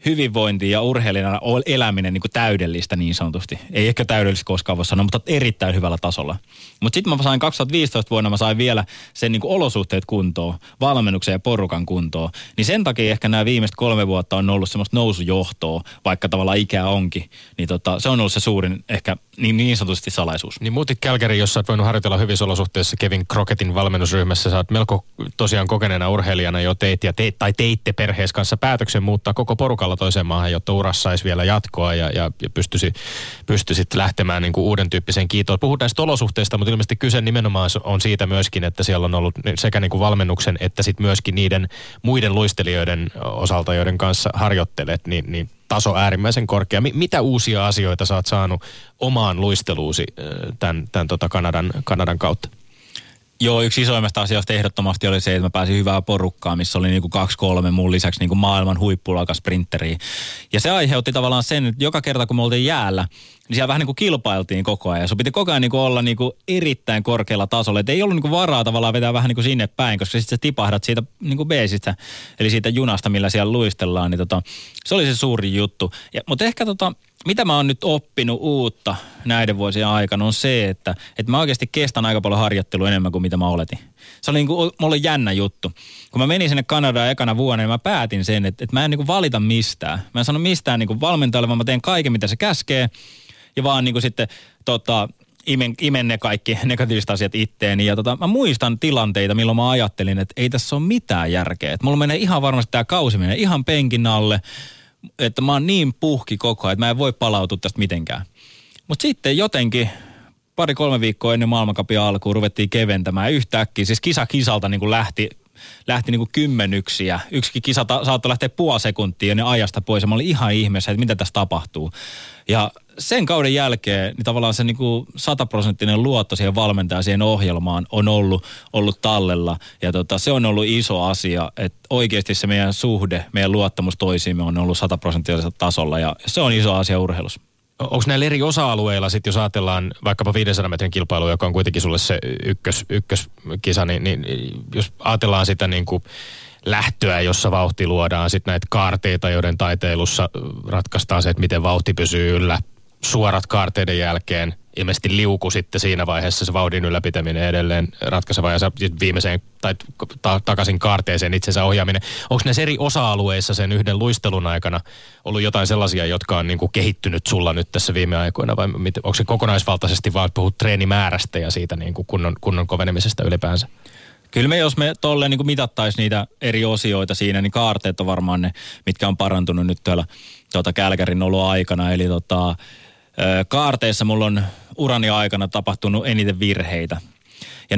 hyvinvointi ja urheilijana eläminen niin kuin täydellistä niin sanotusti. Ei ehkä täydellistä koskaan voi sanoa, mutta erittäin hyvällä tasolla. Mutta sitten mä sain 2015 vuonna, mä sain vielä sen niin kuin olosuhteet kuntoon, valmennuksen ja porukan kuntoon. Niin sen takia ehkä nämä viimeiset 3 vuotta on ollut semmoista nousujohtoa, vaikka tavallaan ikää onkin. Niin se on ollut se suurin ehkä niin sanotusti salaisuus. Niin muutit Kälkäriin, jossa oot voinut harjoitella hyvissä olosuhteissa Kevin Crockettin valmennusryhmässä. Sä oot melko tosiaan kokeneena urheilijana jo teitte perhees kanssa päätöksen muuttaa koko porukalla toiseen maahan, jotta urassa saisi vielä jatkoa ja pystyisit lähtemään niin kuin uuden tyyppiseen kiitoon. Puhutaan näistä olosuhteista, mutta ilmeisesti kyse nimenomaan on siitä myöskin, että siellä on ollut sekä niin kuin valmennuksen että sit myöskin niiden muiden luistelijoiden osalta, joiden kanssa harjoittelet, niin taso äärimmäisen korkea. Mitä uusia asioita sä oot saanut omaan luisteluusi tämän Kanadan kautta? Joo, yksi isoimmista asioista ehdottomasti oli se, että mä pääsin hyvää porukkaa, missä oli niinku 2-3 mun lisäksi niinku maailman huippuluokan sprintteriä. Ja se aiheutti tavallaan sen, että joka kerta kun me oltiin jäällä, niin siellä vähän niin kuin kilpailtiin koko ajan. Se piti koko ajan niin kuin olla niin kuin erittäin korkealla tasolla. Et ei ollut niin kuin varaa tavallaan vetää vähän niin kuin sinne päin, koska sitten sä tipahdat siitä niin kuin beesistä, eli siitä junasta, millä siellä luistellaan. Niin se oli se suuri juttu. Mutta ehkä mitä mä oon nyt oppinut uutta näiden vuosien aikana on se, että mä oikeasti kestän aika paljon harjoittelua enemmän kuin mitä mä oletin. Se oli niin kuin mulle jännä juttu. Kun mä menin sinne Kanadaan ekana vuonna, niin mä päätin sen, että mä en niin kuin valita mistään. Mä en sano mistään niin kuin valmentajalle, vaan mä teen kaiken, mitä se käskee. Ja vaan niin kuin sitten imen ne kaikki negatiiviset asiat itteeni. Ja mä muistan tilanteita, milloin mä ajattelin, että ei tässä ole mitään järkeä. Että mulla menee ihan varmasti tämä kausi menee ihan penkin alle, että mä oon niin puhki koko ajan, että mä en voi palautua tästä mitenkään. Mutta sitten jotenkin pari-kolme viikkoa ennen maailmancupin alkuun ruvettiin keventämään yhtäkkiä. Siis kisa kisalta niin kun lähti niin kuin kymmenyksiä. Yksikin kisa saattoi lähteä puoli sekuntia ja ajasta pois. Ja mä olin ihan ihmeessä, että mitä tässä tapahtuu. Ja sen kauden jälkeen niin tavallaan se niin kuin 100% luotto siihen valmentajan, siihen ohjelmaan on ollut tallella. Ja se on ollut iso asia, että oikeasti se meidän suhde, meidän luottamus toisiimme on ollut 100% tasolla. Ja se on iso asia urheilussa. Onko näillä eri osa-alueilla sitten, jos ajatellaan vaikkapa 500 metrin kilpailua, joka on kuitenkin sulle se ykköskisa, niin jos ajatellaan sitä niin kuin lähtöä, jossa vauhti luodaan, sitten näitä kaarteita, joiden taiteilussa ratkaistaan se, että miten vauhti pysyy yllä, suorat kaarteiden jälkeen, ilmeisesti liuku sitten siinä vaiheessa, se vauhdin ylläpitäminen edelleen ratkaiseva ja viimeiseen tai takaisin kaarteeseen itsensä ohjaaminen. Onko näissä eri osa-alueissa sen yhden luistelun aikana ollut jotain sellaisia, jotka on niinku kehittynyt sulla nyt tässä viime aikoina vai onko se kokonaisvaltaisesti vaan puhut treenimäärästä ja siitä niinku kunnon kovenemisesta ylipäänsä? Kyllä jos me tolleen niin mitattaisiin niitä eri osioita siinä, niin kaarteet on varmaan ne, mitkä on parantunut nyt täällä Kälkärin olon aikana, eli kaarteissa mulla on urani aikana tapahtunut eniten virheitä. Ja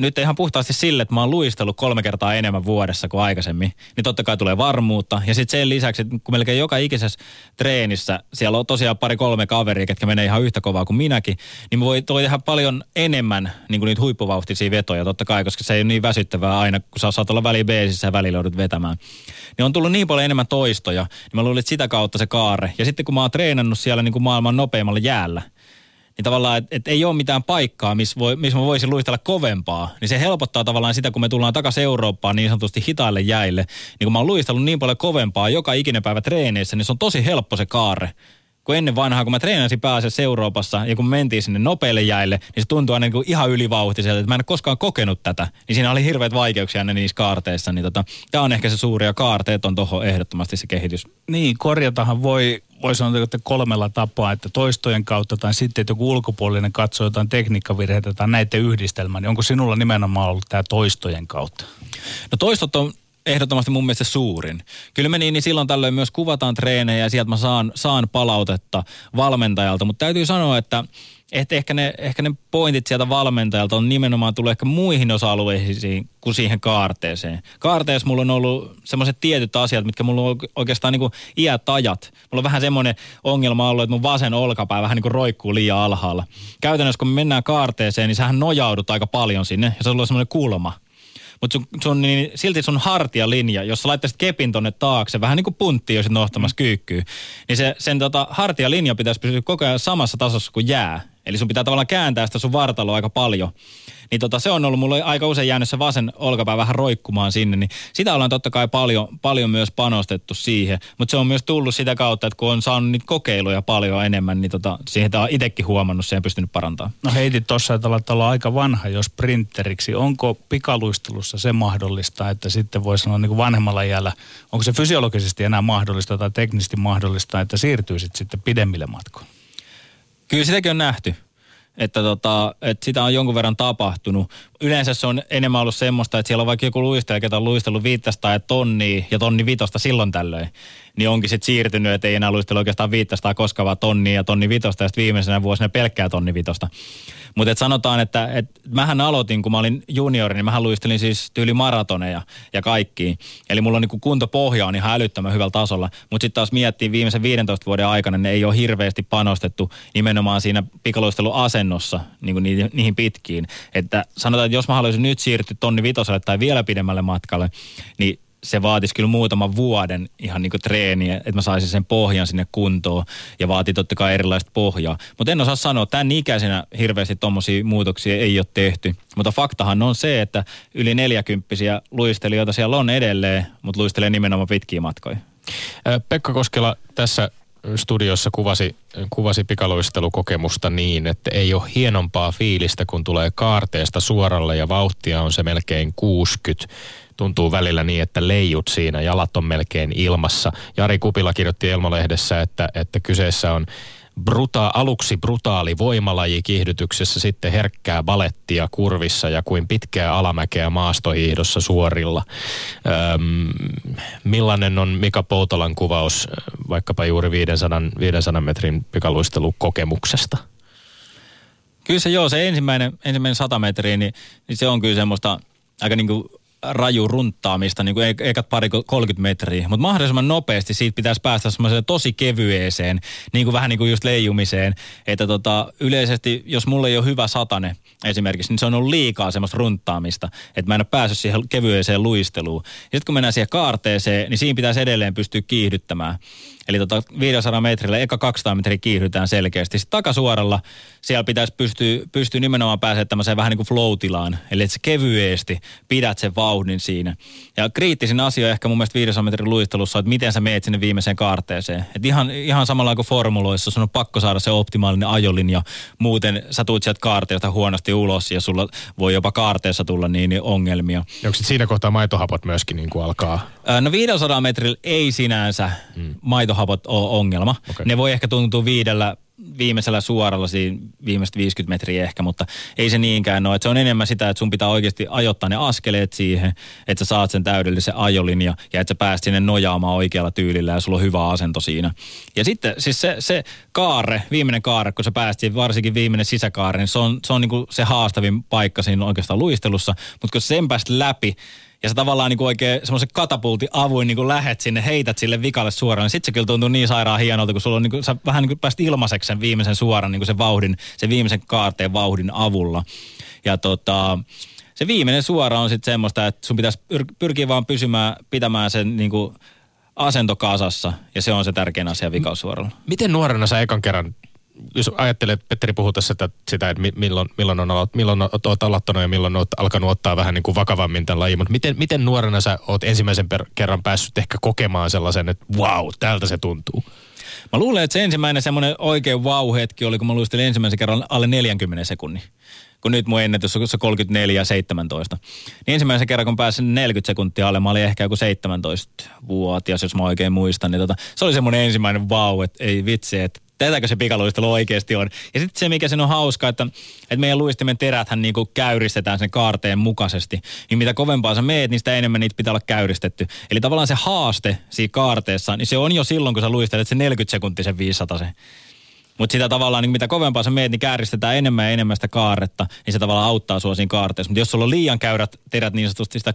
nyt ihan puhtaasti sille, että mä oon luistellut 3 kertaa enemmän vuodessa kuin aikaisemmin, niin totta kai tulee varmuutta. Ja sitten sen lisäksi, että kun melkein joka ikisessä treenissä, siellä on tosiaan 2-3 kaveria, ketkä menee ihan yhtä kovaa kuin minäkin, niin mä voi tehdä paljon enemmän niin niitä huippuvauhtisia vetoja totta kai, koska se ei ole niin väsyttävää aina, kun sä saat olla väliin B-sissä ja välillä joudut vetämään. Niin on tullut niin paljon enemmän toistoja, niin mä luulin, että sitä kautta se kaarre. Ja sitten kun mä oon treenannut siellä niin kuin maailman nopeammalla jäällä, niin tavallaan, että ei ole mitään paikkaa, missä mä voisin luistella kovempaa. Niin se helpottaa tavallaan sitä, kun me tullaan takaisin Eurooppaan niin sanotusti hitaille jäille. Niin kun mä oon luistellut niin paljon kovempaa joka ikinen päivä treeneissä, niin se on tosi helppo se kaarre. Kun ennen vanhaa, kun mä treenasin pääasiassa Euroopassa ja kun me mentiin sinne nopeille jäille, niin se tuntui aina niin kuin ihan ylivauhtiselta, että mä en ole koskaan kokenut tätä. Niin siinä oli hirveät vaikeuksia aina niissä kaarteissa. Niin tää on ehkä se suuri ja kaarteet on tohon ehdottomasti se kehitys. Niin, korjatahan voi sanoa, että 3 tapaa, että toistojen kautta tai sitten, että joku ulkopuolinen katsoo jotain tekniikkavirheitä tai näiden yhdistelmää, niin onko sinulla nimenomaan ollut tämä toistojen kautta? No toistot on ehdottomasti mun mielestä suurin. Kyllä me niin silloin tällöin myös kuvataan treenejä ja sieltä mä saan palautetta valmentajalta, mutta täytyy sanoa, että ehkä ne pointit sieltä valmentajalta on nimenomaan tullut ehkä muihin osa-alueisiin kuin siihen kaarteeseen. Kaarteessa mulla on ollut semmoiset tietyt asiat, mitkä mulla on oikeastaan niin kuin iät ajat. Mulla on vähän semmoinen ongelma ollut, että mun vasen olkapää vähän niin kuin roikkuu liian alhaalla. Käytännössä kun me mennään kaarteeseen, niin sähän nojaudut aika paljon sinne ja se on semmoinen kulma. Mutta niin, silti sun hartialinja, jos sä laittaisit kepin tonne taakse, vähän niin kuin punttiin olisit nostamassa kyykkyyn, niin sen hartialinja pitäisi pysyä koko ajan samassa tasossa kuin jää. Eli sun pitää tavallaan kääntää sitä sun vartaloa aika paljon. Niin se on ollut mulle aika usein jäänyt se vasen olkapää vähän roikkumaan sinne, niin sitä ollaan totta kai paljon myös panostettu siihen. Mutta se on myös tullut sitä kautta, että kun on saanut niitä kokeiluja paljon enemmän, niin siihen on itsekin huomannut sen ja pystynyt parantamaan. No heitit tuossa, että olla aika vanha jo sprinteriksi. Onko pikaluistelussa se mahdollista, että sitten voi sanoa niin kuin vanhemmalla iällä, onko se fysiologisesti enää mahdollista tai teknisesti mahdollista, että siirtyisit sitten pidemmille matkoille? Kyllä sitäkin on nähty, että sitä on jonkun verran tapahtunut. Yleensä se on enemmän ollut semmoista, että siellä on vaikka joku luistelija, ketä on luistellut 500 tonnia ja 1,5 tonnia silloin tällöin. Niin onkin sitten siirtynyt, että ei enää luistella oikeastaan 500 koskaan vaan 1,000 tonnia ja 1,5 tonnia ja sitten viimeisenä vuosina pelkkää 1,5 tonnia. Mutta sanotaan, että mähän aloitin, kun mä olin juniori, niin mähän luistelin siis tyyli maratoneja ja kaikkiin. Eli mulla on niin kuin kuntopohja on ihan älyttömän hyvällä tasolla. Mutta sitten taas miettii viimeisen 15 vuoden aikana, ne ei ole hirveästi panostettu nimenomaan siinä pikaluisteluasennossa niin kuin niihin pitkiin. Että sanotaan, että jos mä haluaisin nyt siirtyä 1,5 tonnille tai vielä pidemmälle matkalle, niin se vaatisi kyllä muutaman vuoden ihan niin kuin treeniä, että mä saisin sen pohjan sinne kuntoon ja vaatii totta kai erilaista pohjaa. Mutta en osaa sanoa, että tämän ikäisenä hirveästi tuommoisia muutoksia ei ole tehty. Mutta faktahan on se, että yli 40-vuotiaita luistelijoita siellä on edelleen, mutta luistelee nimenomaan pitkiä matkoja. Pekka Koskela tässä studiossa kuvasi pikaluistelukokemusta niin, että ei ole hienompaa fiilistä, kun tulee kaarteesta suoralle ja vauhtia on se melkein 60. Tuntuu välillä niin, että leijut siinä, jalat on melkein ilmassa. Jari Kupila kirjoitti Elmo-lehdessä, että kyseessä on aluksi brutaali voimalaji kiihdytyksessä, sitten herkkää balettia kurvissa ja kuin pitkää alamäkeä maastohiihdossa suorilla. Millainen on Mika Poutalan kuvaus vaikkapa juuri 500 metrin pikaluistelukokemuksesta? Kyllä se joo, se ensimmäinen 100 metriä, niin se on kyllä semmoista aika niin kuin raju runttaamista, niin kuin ekat pari 30 metriä. Mutta mahdollisimman nopeasti siitä pitäisi päästä semmoiseen tosi kevyeeseen, niin kuin vähän niin kuin just leijumiseen. Että yleisesti, jos mulla ei ole hyvä satane esimerkiksi, niin se on ollut liikaa semmoista runttaamista. Että mä en ole päässyt siihen kevyeeseen luisteluun. Ja sitten kun mennään siihen kaarteeseen, niin siinä pitäisi edelleen pystyä kiihdyttämään. Eli 500 metrillä, eka 200 metriä kiihdytään selkeästi. Sitten takasuoralla siellä pitäisi pystyä nimenomaan pääsemään tämmöiseen vähän niin kuin flow-tilaan. Eli että sä kevyesti pidät sen vauhdin siinä. Ja kriittisin asia ehkä mun mielestä 500 metrin luistelussa, että miten sä meet sinne viimeiseen kaarteeseen. Että ihan samalla kuin formuloissa, sun on pakko saada se optimaalinen ajolinja. Muuten sä tuut sieltä kaarteesta huonosti ulos ja sulla voi jopa kaarteessa tulla niin ongelmia. Onko sitten siinä kohtaa maitohapot myöskin niin kuin alkaa? No 500 metrillä ei sinänsä maitohapot ole ongelma. Okay. Ne voi ehkä tuntua viidellä viimeisellä suoralla siinä viimeiset 50 metriä ehkä, mutta ei se niinkään ole. Et se on enemmän sitä, että sun pitää oikeasti ajoittaa ne askeleet siihen, että sä saat sen täydellisen ajolinja ja että sä pääst sinne nojaamaan oikealla tyylillä ja sulla on hyvä asento siinä. Ja sitten siis se kaarre, viimeinen kaarre, kun sä pääst siihen, varsinkin viimeinen sisäkaarre, niin se on niinku se haastavin paikka siinä oikeastaan luistelussa, mutta kun sen pääst läpi, ja sä tavallaan niin kuin oikein semmoisen katapultin avuin niin kuin lähet sinne, heität sille vikalle suoraan. Niin sit se kyllä tuntuu niin sairaan hienolta, kun sulla on niin kuin, sä vähän niin kuin pääst ilmaiseksi sen viimeisen suoran, niin kuin sen viimeisen kaarteen vauhdin avulla. Ja se viimeinen suora on sitten semmoista, että sun pitäisi pyrkiä vaan pitämään sen niin kuin asento kasassa. Ja se on se tärkein asia vikaussuoralla. Miten nuorena sä ekan kerran, jos ajattelet, Petteri puhui tässä sitä, että milloin olet aloittanut ja milloin olet alkanut ottaa vähän niin kuin vakavammin tämän lajin, mutta miten nuorena sä oot ensimmäisen kerran päässyt ehkä kokemaan sellaisen, että wow, tältä se tuntuu? Mä luulen, että se ensimmäinen semmoinen oikein wow-hetki oli, kun mä luistelin ensimmäisen kerran alle 40 sekunnin. Kun nyt mun ennätys on 34,17. Niin ensimmäisen kerran, kun pääsin 40 sekuntia alle, mä olin ehkä joku 17-vuotias, jos mä oikein muistan. Niin se oli semmoinen ensimmäinen wow, että ei vitsi, että tätäkö se pikaluistelu oikeasti on? Ja sitten se, mikä sen on hauska, että meidän luistimen teräthän niinku käyristetään sen kaarteen mukaisesti. Niin mitä kovempaa sä meet, niin sitä enemmän niitä pitää olla käyristetty. Eli tavallaan se haaste siinä kaarteessa, niin se on jo silloin, kun sä luistelet se 40 sekuntisen 500. Mutta sitä tavallaan, niin mitä kovempaa sä meet, niin kääristetään enemmän ja enemmän sitä kaaretta, niin se tavallaan auttaa sua siinä kaarteessa. Mutta jos sulla on liian käyrät terät niin sanotusti sitä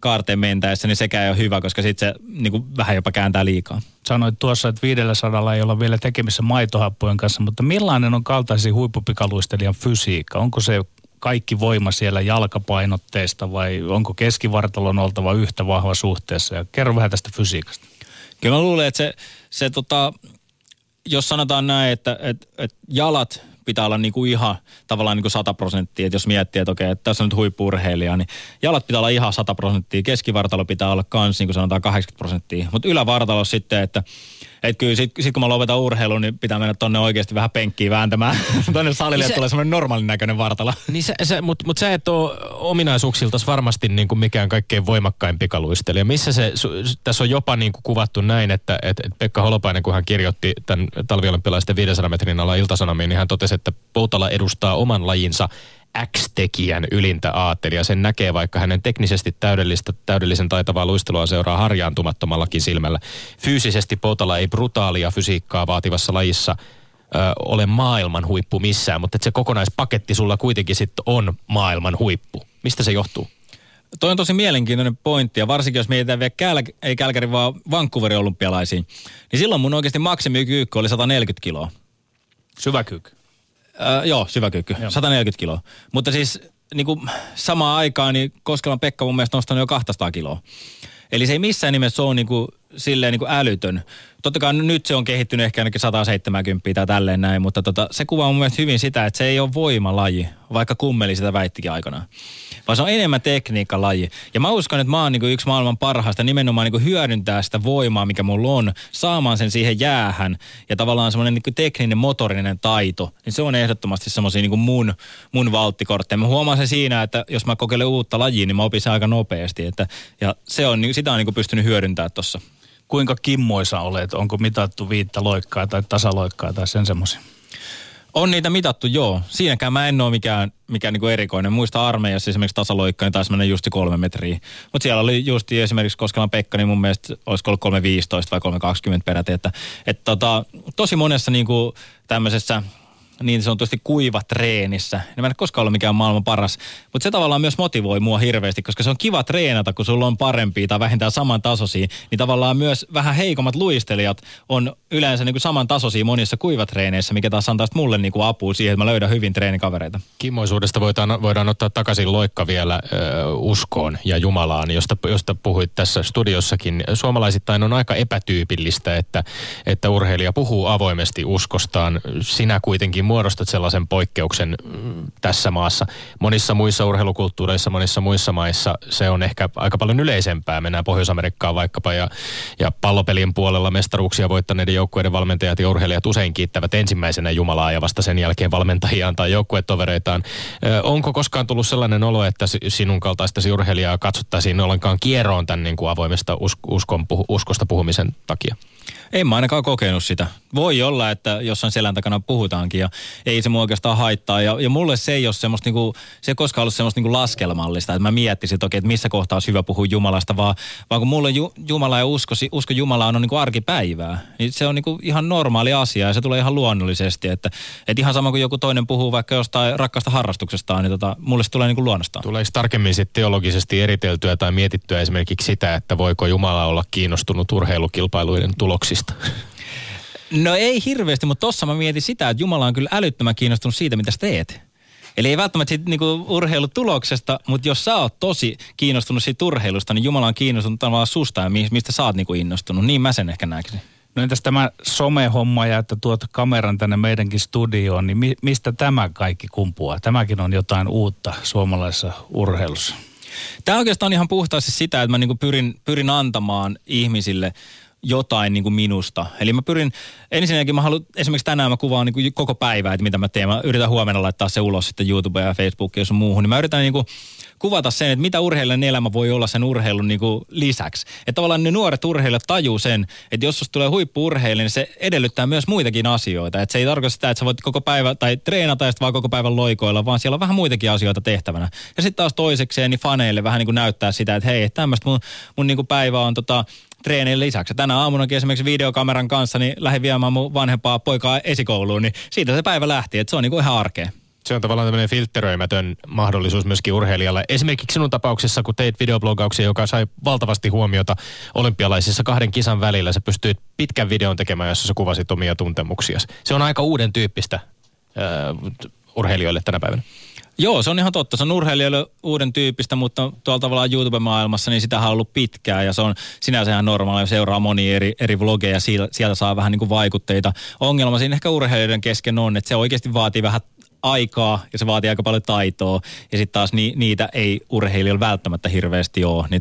kaarteen mentäessä, niin sekään ei ole hyvä, koska sitten se niin kuin vähän jopa kääntää liikaa. Sanoit tuossa, että 500 ei olla vielä tekemissä maitohappojen kanssa, mutta millainen on kaltaisen huippupikaluistelijan fysiikka? Onko se kaikki voima siellä jalkapainotteista vai onko keskivartalon oltava yhtä vahva suhteessa? Ja kerro vähän tästä fysiikasta. Kyllä mä luulen, että se jos sanotaan näin, että jalat pitää olla niinku ihan tavallaan niinku 100%, että jos miettii, että okei, että tässä on nyt huippu-urheilija, niin jalat pitää olla ihan 100%, keskivartalo pitää olla kans niin kuin sanotaan 80%, mutta ylävartalo sitten, että kyllä sit kun mä lopetan urheilun, niin pitää mennä tonne oikeasti vähän penkkiin vääntämään tonne salille, että tulee semmoinen normaalin näköinen vartalo. Niin mutta sä et ole ominaisuuksiltas varmasti niin kuin mikään kaikkein voimakkain pikaluistelija. Missä tässä on jopa niin kuin kuvattu näin, että Pekka Holopainen, kun hän kirjoitti tämän talviolympialaisten 500 metrin alla Ilta-Sanomiin, niin hän totesi, että Poutala edustaa oman lajinsa X-tekijän ylintä aatelia. Sen näkee, vaikka hänen teknisesti täydellisen taitavaa luistelua seuraa harjaantumattomallakin silmällä. Fyysisesti Poutala ei brutaalia fysiikkaa vaativassa lajissa ole maailman huippu missään, mutta se kokonaispaketti sulla kuitenkin sitten on maailman huippu. Mistä se johtuu? Toi on tosi mielenkiintoinen pointti, ja varsinkin jos mietitään vielä Kälkärin, vaan Vancouverin olympialaisiin, niin silloin mun oikeasti maksimikyykky oli 140 kiloa. Syväkyykky. Joo, syväkyykky. 140 kiloa. Mutta siis niin kuin samaan aikaan niin Koskelan Pekka mun mielestä nostanut jo 200 kiloa. Eli se ei missään nimessä ole niin kuin, silleen niin kuin älytön. Totta kai nyt se on kehittynyt ehkä ainakin 170 tai tälleen näin, mutta se kuvaa mun mielestä hyvin sitä, että se ei ole voimalaji, vaikka Kummeli sitä väittikin aikanaan. Vaan se on enemmän tekniikkalaji. Ja mä uskon, että mä oon niin kuin yksi maailman parhaista nimenomaan niin kuin hyödyntää sitä voimaa, mikä mulla on, saamaan sen siihen jäähän. Ja tavallaan semmoinen niin kuin tekninen, motorinen taito, niin se on ehdottomasti semmoisia niin kuin mun valttikortteja. Mä huomaan se siinä, että jos mä kokeilen uutta lajia, niin mä opin sen aika nopeasti. Ja se on, sitä on niin kuin pystynyt hyödyntämään tuossa. kuinka kimmoisa olet? Onko mitattu viittä loikkaa tai tasaloikkaa tai sen semmoisia? On niitä mitattu, joo. Siinäkään mä en ole mikään niin kuin erikoinen. Muista armeijassa esimerkiksi tasaloikka, niin taisi mennä justi 3 metriä. Mutta siellä oli justi esimerkiksi Koskelan Pekka, niin mun mielestä olisiko ollut 3.15 vai 3.20 peräti. Että tosi monessa niin kuin tämmöisessä niin sanotusti kuivatreenissä. Mä en ole koskaan ollut mikään maailman paras, mutta se tavallaan myös motivoi mua hirveästi, koska se on kiva treenata, kun sulla on parempia tai vähintään samantasoisia, niin tavallaan myös vähän heikommat luistelijat on yleensä niin kuin samantasoisia monissa kuivatreeneissä, mikä taas antaa mulle niin kuin apua siihen, että mä löydän hyvin treenikavereita. Kimmoisuudesta voidaan ottaa takaisin loikka vielä uskoon ja Jumalaan, josta puhuit tässä studiossakin. Suomalaisittain on aika epätyypillistä, että urheilija puhuu avoimesti uskostaan. Sinä kuitenkin muodostat sellaisen poikkeuksen tässä maassa. Monissa muissa urheilukulttuureissa, monissa muissa maissa se on ehkä aika paljon yleisempää. Mennään Pohjois-Amerikkaan vaikkapa ja pallopelien puolella mestaruuksia voittaneiden joukkueiden valmentajat ja urheilijat usein kiittävät ensimmäisenä Jumalaa ja vasta sen jälkeen valmentajiaan tai joukkuetovereitaan. Onko koskaan tullut sellainen olo, että sinun kaltaistasi urheilijaa katsottaisiin ollenkaan kieroon tämän niin kuin avoimesta uskosta puhumisen takia? En mä ainakaan kokenut sitä. Voi olla, että jossain selän takana puhutaankin ja ei se mua oikeastaan haittaa. Ja mulle se ei ole semmoista, niinku, se ei koskaan ollut semmoista niinku laskelmallista, että mä miettisin toki, että missä kohtaa olisi hyvä puhua Jumalasta, vaan kun mulle Jumala ja usko Jumalaan on niinku arkipäivää, niin se on niinku ihan normaali asia ja se tulee ihan luonnollisesti. Että ihan sama kuin joku toinen puhuu vaikka jostain rakkaasta harrastuksestaan, niin mulle se tulee niinku luonnostaan. Tuleeko tarkemmin sitten teologisesti eriteltyä tai mietittyä esimerkiksi sitä, että voiko Jumala olla kiinnostunut urheilukilpailuiden tuloksista? No ei hirveästi, mutta tossa mä mietin sitä, että Jumala on kyllä älyttömän kiinnostunut siitä, mitä sä teet. Eli ei välttämättä siitä niinku urheilutuloksesta, mutta jos sä oot tosi kiinnostunut siitä urheilusta, niin Jumala on kiinnostunut tavallaan susta ja mistä sä oot niinku innostunut. Niin mä sen ehkä näkisin. No entäs tämä somehomma ja että tuot kameran tänne meidänkin studioon, niin mistä tämä kaikki kumpuaa? Tämäkin on jotain uutta suomalaisessa urheilussa. Tämä oikeastaan ihan puhtaasti sitä, että mä niinku pyrin antamaan ihmisille jotain niin kuin minusta. Eli mä pyrin, ensinnäkin mä haluan, esimerkiksi tänään mä kuvaan niin kuin koko päivää, että mitä mä teen. Mä yritän huomenna laittaa se ulos sitten YouTubeen ja Facebookiin ja sun muuhun. Niin mä yritän niin kuin kuvata sen, että mitä urheilijan elämä voi olla sen urheilun niin kuin lisäksi. Että tavallaan ne nuoret urheilijat tajuu sen, että jos susta tulee huippu-urheilija, niin se edellyttää myös muitakin asioita. Että se ei tarkoita sitä, että sä voit koko päivä tai treenata ja sitten vaan koko päivän loikoilla, vaan siellä on vähän muitakin asioita tehtävänä. Ja sitten taas toisekseen niin faneille vähän niin kuin näyttää sitä, että hei, tämmöistä mun niin kuin päivä on treenien lisäksi. Tänä aamunakin esimerkiksi videokameran kanssa niin lähdin viemään mun vanhempaa poikaa esikouluun, niin siitä se päivä lähti, että se on niinku ihan arkea. Se on tavallaan tämmöinen filtteröimätön mahdollisuus myöskin urheilijalle. Esimerkiksi sinun tapauksessa, kun teit videoblogauksia, joka sai valtavasti huomiota olympialaisissa 2 kisan välillä, sä pystyit pitkän videon tekemään, jossa sä kuvasit omia tuntemuksiasi. Se on aika uuden tyyppistä urheilijoille tänä päivänä. Joo, se on ihan totta. Se on urheilijoille uuden tyyppistä, mutta tuolla tavallaan YouTube-maailmassa, niin sitähän on ollut pitkään ja se on sinänsä ihan normaalia. Seuraa monia eri vlogeja, sieltä saa vähän niin kuin vaikutteita. Ongelma siinä ehkä urheilijoiden kesken on, että se oikeasti vaatii vähän aikaa ja se vaatii aika paljon taitoa ja sitten taas niitä ei urheilijoilla välttämättä hirveästi ole. Niin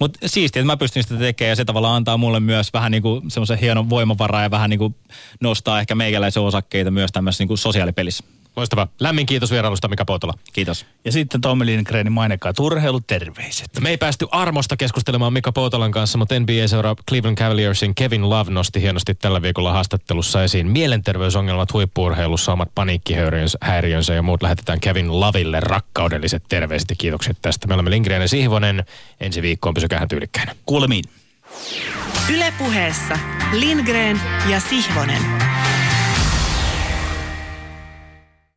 mutta siistiä, että mä pystyn sitä tekemään ja se tavallaan antaa mulle myös vähän niin kuin semmoisen hienon voimavaraa ja vähän niin kuin nostaa ehkä meikäläisen osakkeita myös tämmöisessä niin kuin sosiaalipelissä. Loistavaa. Lämmin kiitos vierailusta, Mika Poutala. Kiitos. Ja sitten Tommi Lindgrenin mainekaa urheiluterveiset. Me ei päästy armosta keskustelemaan Mika Poutalan kanssa, mutta NBA-seura Cleveland Cavaliersin Kevin Love nosti hienosti tällä viikolla haastattelussa esiin mielenterveysongelmat huippu-urheilussa, omat paniikkihäiriönsä ja muut. Lähetetään Kevin Lovelle rakkaudelliset terveiset ja kiitokset tästä. Me olemme Lindgren ja Sihvonen. Ensi viikkoon pysykäähän tyylikkäinä. Kuulemiin. Yle Puheessa Lindgren ja Sihvonen.